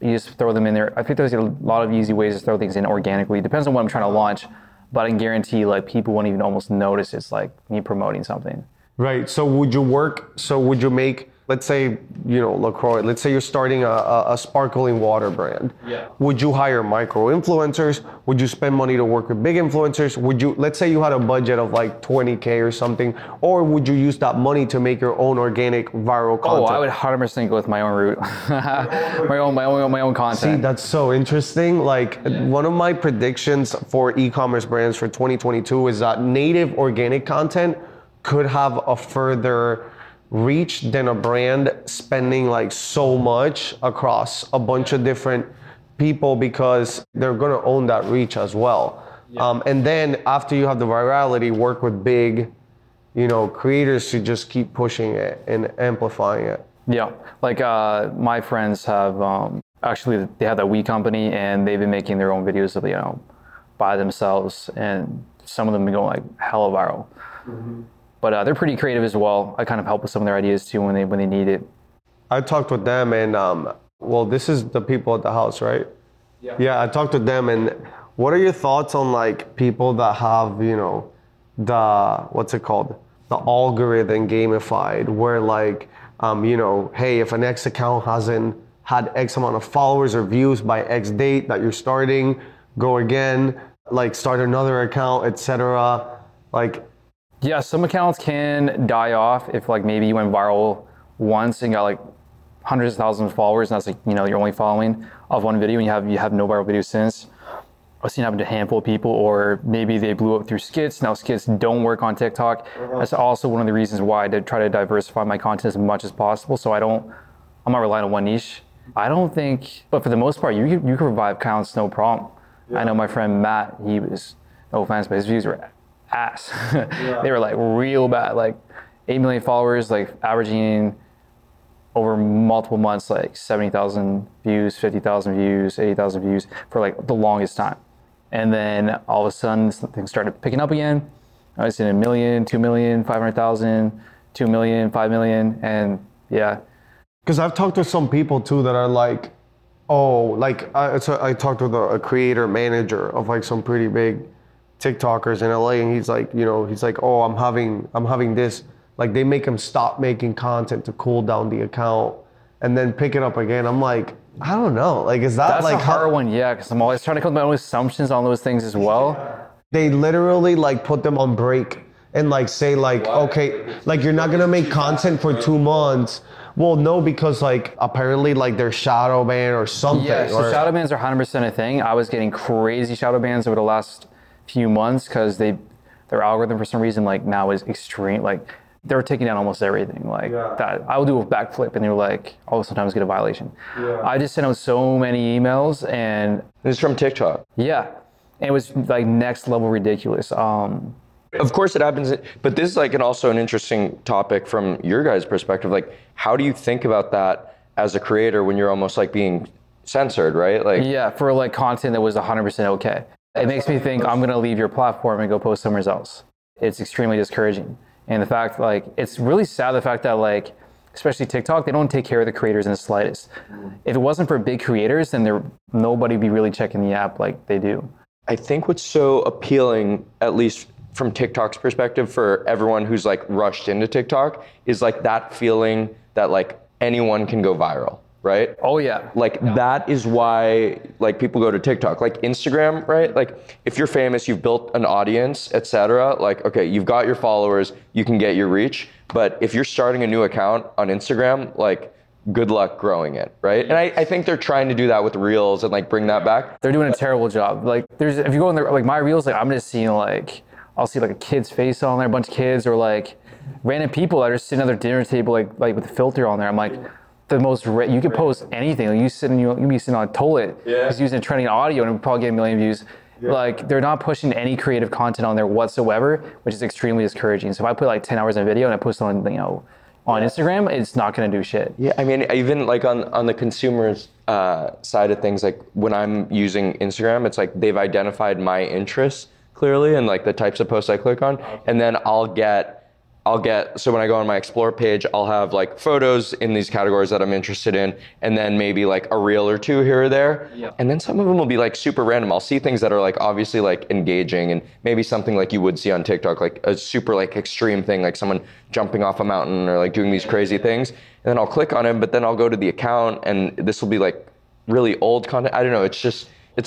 You just throw them in there. I think there's a lot of easy ways to throw things in organically. It depends on what I'm trying to launch, but I can guarantee, like, people won't even almost notice it's, like, me promoting something. Right, so would you make, let's say, you know, LaCroix, let's say you're starting a sparkling water brand. Yeah. Would you hire micro-influencers? Would you spend money to work with big influencers? Let's say you had a budget of, like, 20K or something, or would you use that money to make your own organic viral content? Oh, I would 100% go with my own route. my own content. See, that's so interesting. Like, One of my predictions for e-commerce brands for 2022 is that native organic content could have a further reach than a brand spending, like, so much across a bunch of different people, because they're going to own that reach as well. Yeah. And then after you have the virality, work with big, you know, creators to just keep pushing it and amplifying it. Yeah. Like, my friends have, actually, they have that Wii company, and they've been making their own videos of, you know, by themselves. And some of them been going, like, hella viral. Mm-hmm. But they're pretty creative as well. I kind of help with some of their ideas too when they need it. I talked with them, and well, this is the people at the house, right? Yeah. Yeah, I talked with them, and what are your thoughts on, like, people that have, you know, the algorithm gamified, where, like, you know, hey, if an X account hasn't had X amount of followers or views by X date that you're starting, go again, like, start another account, etc. Like. Yeah, some accounts can die off if, like, maybe you went viral once and got, like, hundreds of thousands of followers, and that's, like, you know, you're only following of one video, and you have no viral videos since. I've seen it happen to a handful of people, or maybe they blew up through skits. Now skits don't work on TikTok. That's also one of the reasons why I try to diversify my content as much as possible, so I'm not relying on one niche. I don't think, but for the most part, you can revive accounts, no problem. Yeah. I know my friend Matt, he was, no offense, but his views were ass. Yeah. They were, like, real bad, like, 8 million followers, like, averaging over multiple months, like, 70,000 views, 50,000 views, 80,000 views for, like, the longest time. And then all of a sudden things started picking up again. I was in 1 million, 2 million, 500,000, 2 million, 5 million. And yeah, because I've talked to some people too that are like, oh, like, I talked with a creator manager of, like, some pretty big TikTokers in LA, and he's like, you know, he's like, oh, I'm having this, like, they make him stop making content to cool down the account and then pick it up again. I'm like, I don't know. Like, is that that's like a hard one? Yeah, because I'm always trying to come to my own assumptions on those things as well. They literally like put them on break and like say like, okay, like you're not gonna make content for 2 months. Well, no, because like apparently like they're shadow banned or something. Yeah, so shadow bans are 100% a thing. I was getting crazy shadow bans over the last few months because their algorithm for some reason like now is extreme. Like they were taking down almost everything like that. I would do a backflip and they were like, oh, sometimes get a violation. Yeah. I just sent out so many emails and it was from TikTok. Yeah, and it was like next level ridiculous. Of course it happens, but this is like also an interesting topic from your guys' perspective. Like, how do you think about that as a creator when you're almost like being censored, right? Like, yeah, for like content that was 100% okay. It makes me think I'm gonna leave your platform and go post somewhere else. It's extremely discouraging. And the fact, like, it's really sad the fact that like, especially TikTok, they don't take care of the creators in the slightest. If it wasn't for big creators, then nobody would be really checking the app like they do. I think what's so appealing, at least from TikTok's perspective, for everyone who's like rushed into TikTok is like that feeling that like anyone can go viral, right? Oh yeah. Like that is why like people go to TikTok, like Instagram, right? Like if you're famous, you've built an audience, etc. Like, okay, you've got your followers, you can get your reach. But if you're starting a new account on Instagram, like good luck growing it, right? And I think they're trying to do that with Reels and like bring that back. They're doing a terrible job. Like there's, if you go in there, like my Reels, like I'm just seeing like, I'll see like a kid's face on there, a bunch of kids, or like random people that are sitting at their dinner table, like with a filter on there. I'm like, the most you could post anything. Like you be sitting on a toilet, just using a trending audio, and it would probably get a million views. Yeah. Like they're not pushing any creative content on there whatsoever, which is extremely discouraging. So if I put like 10 hours in a video and I post it on, you know, on Instagram, it's not gonna do shit. Yeah, I mean, even like on the consumer's side of things, like when I'm using Instagram, it's like they've identified my interests clearly, and like the types of posts I click on, and then I'll get, so when I go on my explore page, I'll have like photos in these categories that I'm interested in, and then maybe like a reel or two here or there, and then some of them will be like super random. I'll see things that are like obviously like engaging, and maybe something like you would see on TikTok, like a super like extreme thing, like someone jumping off a mountain or like doing these crazy things, and then I'll click on it, but then I'll go to the account, and this will be like really old content. I don't know, it's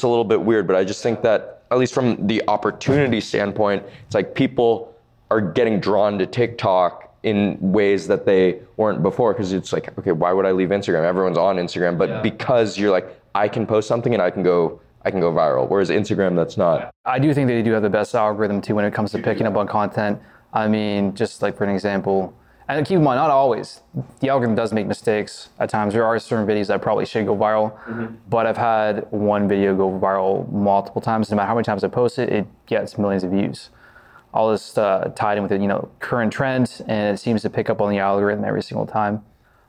a little bit weird, but I just think that at least from the opportunity standpoint, it's like people are getting drawn to TikTok in ways that they weren't before, because it's like, okay, why would I leave Instagram? Everyone's on Instagram, but because you're like, I can post something and I can go viral. Whereas Instagram, that's not. I do think they do have the best algorithm too when it comes to picking up on content. I mean, just like for an example, and keep in mind, not always. The algorithm does make mistakes at times. There are certain videos that probably should go viral, but I've had one video go viral multiple times. No matter how many times I post it, it gets millions of views. All this tied in with the, you know, current trend, and it seems to pick up on the algorithm every single time.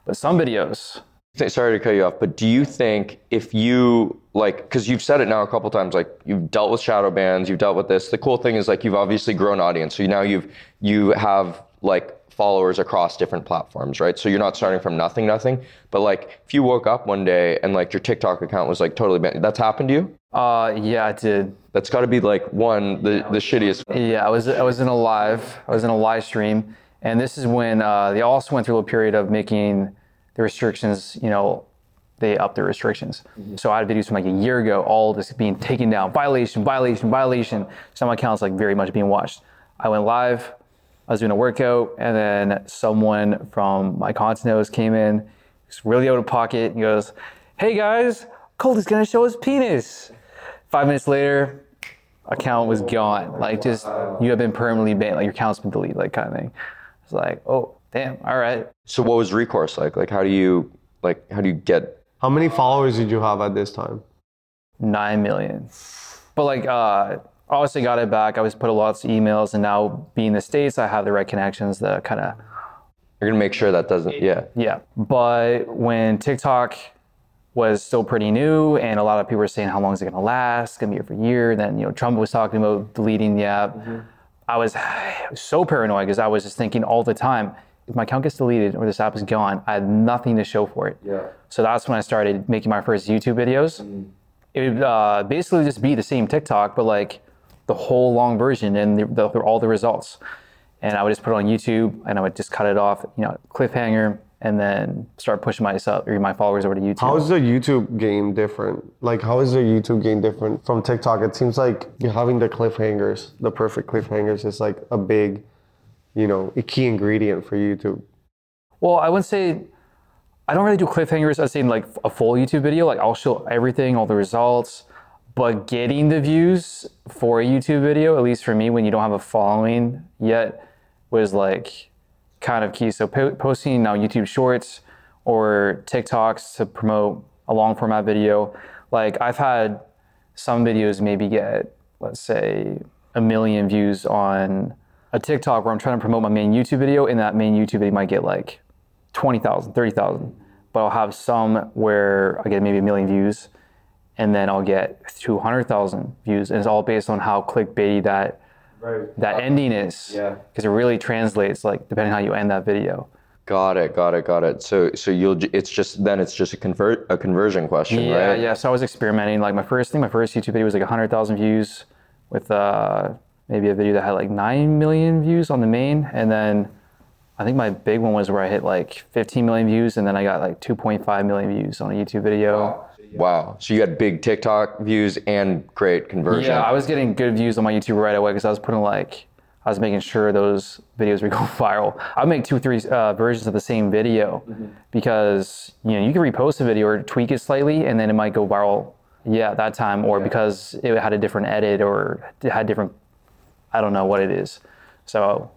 But some videos. Sorry to cut you off, but do you think if you like, because you've said it now a couple times, like you've dealt with shadow bans, you've dealt with this. The cool thing is like you've obviously grown audience. So now you have like followers across different platforms, right? So you're not starting from nothing, but like if you woke up one day and like your TikTok account was like totally banned, that's happened to you? Yeah, it did. That's gotta be like the shittiest. Yeah, I was in a live, I was in a live stream, and this is when they also went through a period of making the restrictions, you know, they upped their restrictions. So I had videos from like a year ago, all this being taken down, violation. Some accounts like very much being watched. I went live, I was doing a workout, and then someone from my content host came in, he's really out of pocket, and he goes, "Hey guys, Colton's gonna show his penis." 5 minutes later, account was gone. Like, just, you have been permanently banned, like your account's been deleted, like kind of thing. It's like, oh, damn, all right. So what was recourse like? How do you get? How many followers did you have at this time? 9 million. But like, obviously got it back. I was put a lot of emails, and now being in the States, I have the right connections that kind of... You're going to make sure that doesn't, Yeah, but when TikTok was still pretty new and a lot of people were saying, how long is it going to last? It's going to be here for a year. Then, you know, Trump was talking about deleting the app. I was so paranoid because I was just thinking all the time, if my account gets deleted or this app is gone, I have nothing to show for it. Yeah. So that's when I started making my first YouTube videos. It would basically just be the same TikTok, but like, the whole long version and all the results. And I would just put it on YouTube and I would just cut it off, you know, cliffhanger, and then start pushing myself or my followers over to YouTube. How is the YouTube game different? Like, how is the YouTube game different from TikTok? It seems like you're having the cliffhangers, the perfect cliffhangers is like a big, you know, a key ingredient for YouTube. Well, I wouldn't say, I don't really do cliffhangers. I'd say like a full YouTube video, like I'll show everything, all the results, but getting the views for a YouTube video, at least for me, when you don't have a following yet, was like kind of key. So posting now YouTube shorts or TikToks to promote a long format video. Like I've had some videos maybe get, let's say 1 million views on a TikTok where I'm trying to promote my main YouTube video, and that main YouTube video might get like 20,000, 30,000, but I'll have some where I get maybe 1 million views and then I'll get 200,000 views. And it's all based on how clickbaity that ending is, because it really translates, like depending on how you end that video. Got it. So you'll, it's just a conversion question, right? Yeah. So I was experimenting. Like my first YouTube video was like 100,000 views with maybe a video that had like 9 million views on the main, and then I think my big one was where I hit like 15 million views, and then I got like 2.5 million views on a YouTube video. Wow. So you had big TikTok views and great conversion. Yeah, I was getting good views on my YouTube right away because I was putting like, I was making sure those videos would go viral. I would make 2 or 3 versions of the same video because, you know, you can repost a video or tweak it slightly and then it might go viral. Yeah, that time, or because it had a different edit or it had different, I don't know what it is. So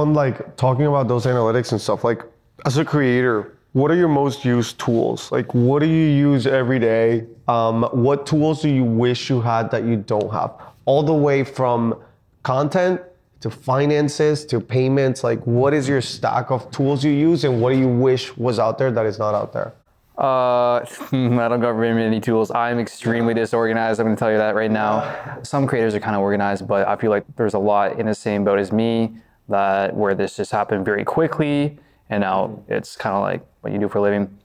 I'm like talking about those analytics and stuff, like as a creator, what are your most used tools? Like, what do you use every day? What tools do you wish you had that you don't have? All the way from content to finances to payments. Like, what is your stack of tools you use, and what do you wish was out there that is not out there? I don't got very many tools. I'm extremely disorganized. I'm gonna tell you that right now. Some creators are kind of organized, but I feel like there's a lot in the same boat as me that where this just happened very quickly. And now it's kind of like what you do for a living,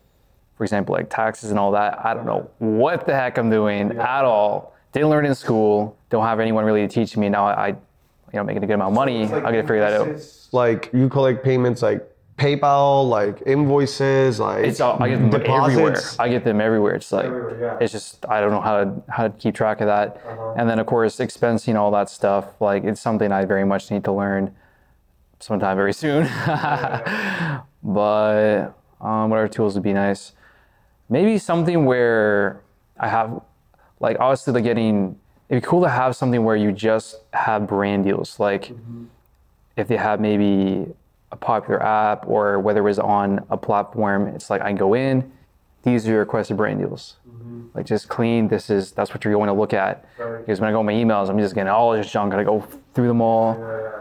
for example, like taxes and all that. I don't know what the heck I'm doing at all. Didn't learn in school. Don't have anyone really teaching me. Now I'm making a good amount of money. So like I'll get to figure that out. Like you collect payments, like PayPal, like invoices, like it's all, I get them deposits. Everywhere. I get them everywhere. It's like it's just I don't know how to keep track of that. And then of course expensing all that stuff. Like it's something I very much need to learn. Sometime very soon. But what other tools would be nice? Maybe something where I have, like obviously like getting, it'd be cool to have something where you just have brand deals. Like if they have maybe a popular app or whether it was on a platform, it's like I can go in, these are your requested brand deals. Like just clean, that's what you're going to look at. Because when I go on my emails, I'm just getting all this junk, I go through them all.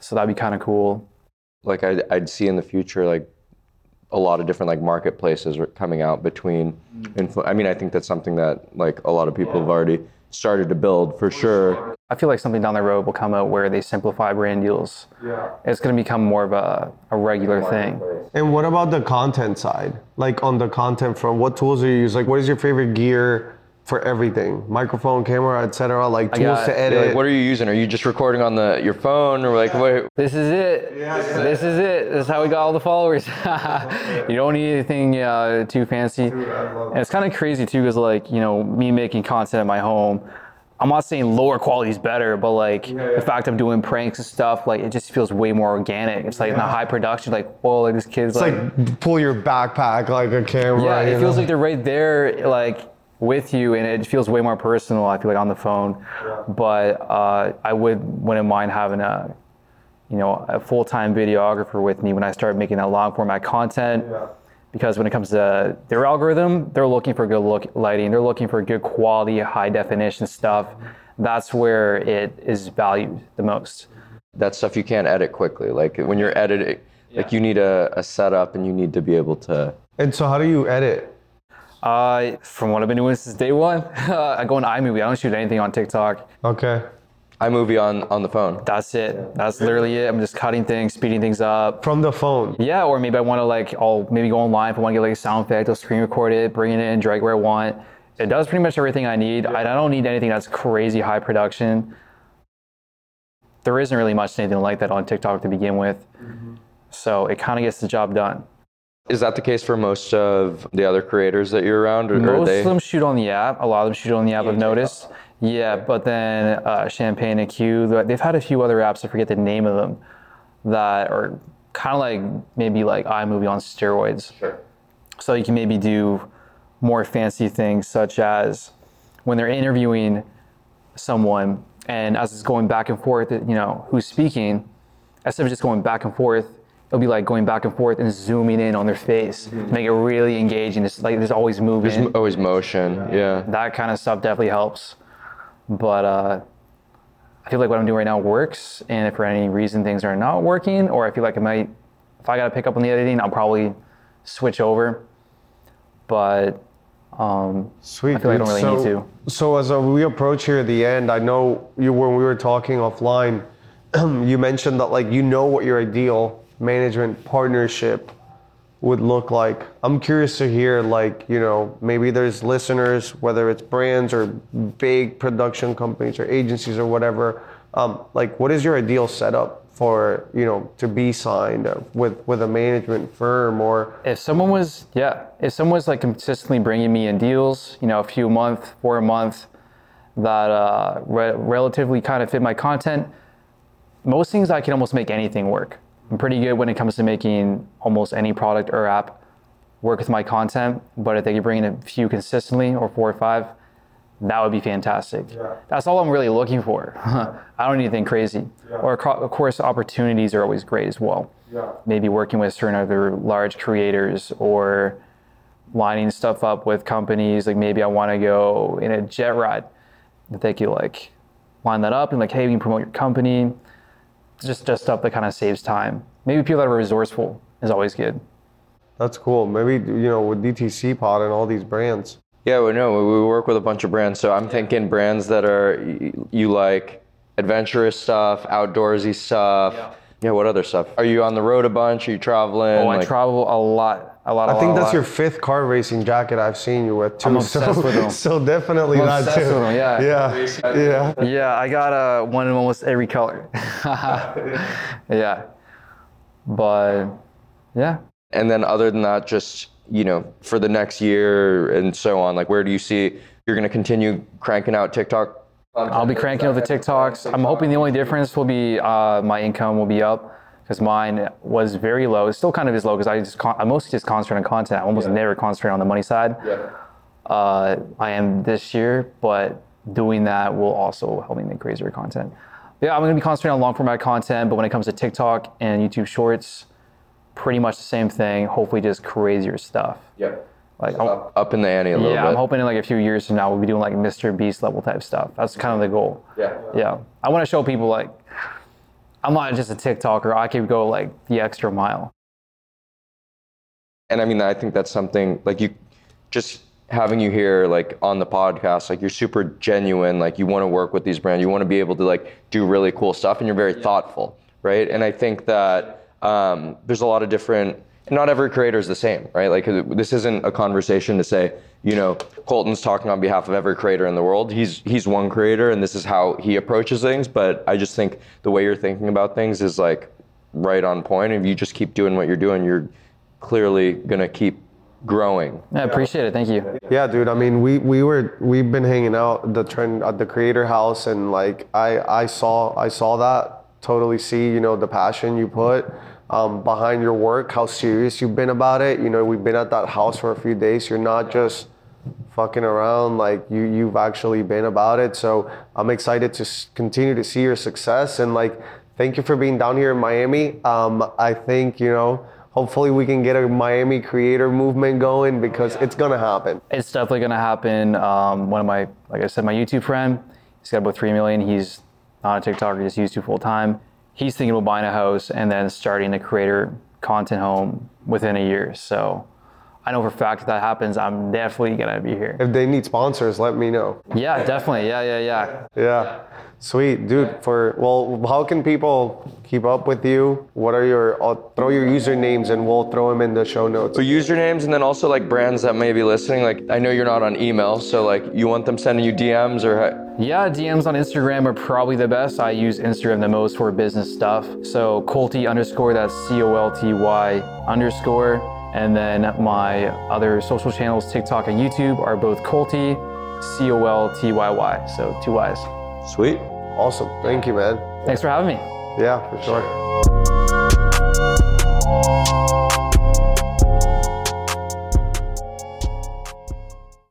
So that'd be kind of cool. Like I'd see in the future, like a lot of different like marketplaces are coming out between, I think that's something that like a lot of people have already started to build for sure. I feel like something down the road will come out where they simplify brand deals. It's gonna become more of a regular thing. And what about the content side? Like on the content front, what tools do you use? Like what is your favorite gear? For everything, microphone, camera, etc., like tools to edit. Like, what are you using? Are you just recording on your phone, or like what? This is it. This is it. This is how we got all the followers. You don't need anything too fancy. And it's kind of crazy too, because like me making content at my home. I'm not saying lower quality is better, but like the fact I'm doing pranks and stuff, like it just feels way more organic. It's like in a high production, like whoa, like this kid's it's like pull your backpack like a camera. Yeah, it feels like they're right there, like. With you, and it feels way more personal, I feel like, on the phone. But I wouldn't mind having a full-time videographer with me when I start making that long format content, because when it comes to their algorithm, they're looking for good lighting, they're looking for good quality, high definition stuff. That's where it is valued the most. That's stuff you can't edit quickly. Like when you're editing, like you need a setup and you need to be able to. And so how do you edit? From what I've been doing since day one, I go on iMovie. I don't shoot anything on TikTok. Okay. iMovie on the phone. That's it. That's literally it. I'm just cutting things, speeding things up. From the phone? Yeah, or maybe I want to I'll go online if I want to get like a sound effect, I'll screen record it, bring it in, drag where I want. It does pretty much everything I need. I don't need anything that's crazy high production. There isn't really much anything like that on TikTok to begin with. So it kind of gets the job done. Is that the case for most of the other creators that you're around? Or most of them shoot on the app. A lot of them shoot on the app, I've noticed. Yeah, but then Champagne AQ, they've had a few other apps, I forget the name of them, that are kind of like maybe like iMovie on steroids. Sure. So you can maybe do more fancy things, such as when they're interviewing someone and as it's going back and forth, you know, who's speaking, instead of just going back and forth, it'll be like going back and forth and zooming in on their face, mm-hmm. make it really engaging. It's like there's always movement. There's always motion, yeah. That kind of stuff definitely helps. But I feel like what I'm doing right now works, and if for any reason things are not working, or I feel like if I gotta pick up on the editing, I'll probably switch over. But sweet. I feel like I don't really need to. So as we approach here at the end, I know when we were talking offline, you mentioned that like you know what your ideal management partnership would look like. I'm curious to hear, like, you know, maybe there's listeners, whether it's brands or big production companies or agencies or whatever, like what is your ideal setup for, you know, to be signed with a management firm? Or if someone was like consistently bringing me in deals, you know, a few month for a month that relatively kind of fit my content, most things I can almost make anything work. I'm pretty good when it comes to making almost any product or app work with my content, but if they could bring in a few consistently, or 4 or 5, that would be fantastic. Yeah. That's all I'm really looking for. I don't need anything crazy. Yeah. Or of course, opportunities are always great as well. Yeah. Maybe working with certain other large creators, or lining stuff up with companies. Like maybe I want to go in a jet ride. If they could like line that up and like, hey, we can promote your company. Just stuff that kind of saves time. Maybe people that are resourceful is always good. That's cool. Maybe, you know, with DTC Pod and all these brands. Yeah, well, no, we work with a bunch of brands. So I'm thinking brands that are, you like adventurous stuff, outdoorsy stuff. Yeah. Yeah, what other stuff? Are you on the road a bunch? Are you traveling? Oh, I travel a lot. I think that's your 5th car racing jacket I've seen you with too. I'm obsessed with them. So definitely I'm obsessed with them, yeah. Yeah, I got one in almost every color. Yeah, but yeah. And then other than that, just, you know, for the next year and so on, like where do you see you're going to continue cranking out TikTok? I'll be cranking out the TikToks. I'm hoping the only difference will be my income will be up, because mine was very low. It still kind of is low because I mostly just concentrate on content. I almost never concentrate on the money side. Yeah. I am this year, but doing that will also help me make crazier content. Yeah, I'm going to be concentrating on long format content, but when it comes to TikTok and YouTube Shorts, pretty much the same thing. Hopefully just crazier stuff. Yeah. Like up in the ante a little bit. Yeah, I'm hoping in like a few years from now we'll be doing like Mr. Beast level type stuff. That's kind of the goal. Yeah. I want to show people like I'm not just a TikToker. I could go like the extra mile. And I mean, I think that's something like you just having you here like on the podcast, like you're super genuine. Like you want to work with these brands. You want to be able to like do really cool stuff, and you're very thoughtful, right? And I think that there's a lot of different. Not every creator is the same, right? Like this isn't a conversation to say, you know, Colton's talking on behalf of every creator in the world. He's one creator and this is how he approaches things. But I just think the way you're thinking about things is like right on point. If you just keep doing what you're doing, you're clearly gonna keep growing. I appreciate it. Thank you. Yeah, dude. I mean, we've been hanging out the trend at the Creator House, and like I saw that totally. See, you know, the passion you put behind your work, how serious you've been about it. You know, we've been at that house for a few days. You're not just fucking around, like you've actually been about it. So I'm excited to continue to see your success, and like thank you for being down here in Miami. I think, you know, hopefully we can get a Miami creator movement going, because it's gonna happen. It's definitely gonna happen. One of my, like I said, my YouTube friend, he's got about 3 million. He's not a TikToker, he's YouTube full time. He's thinking about buying a house and then starting a creator content home within a year. So I know for a fact that happens, I'm definitely gonna be here. If they need sponsors, let me know. Yeah, definitely. Yeah. Sweet, dude. How can people keep up with you? What are I'll throw your usernames and we'll throw them in the show notes. So usernames, and then also like brands that may be listening. Like I know you're not on email, so like you want them sending you DMs or. Yeah, DMs on Instagram are probably the best. I use Instagram the most for business stuff. So Colty_, that's COLTY_. And then my other social channels, TikTok and YouTube, are both Colty, C-O-L-T-Y-Y, so two Y's. Sweet. Awesome. Thank you, man. Thanks for having me. Yeah, for sure.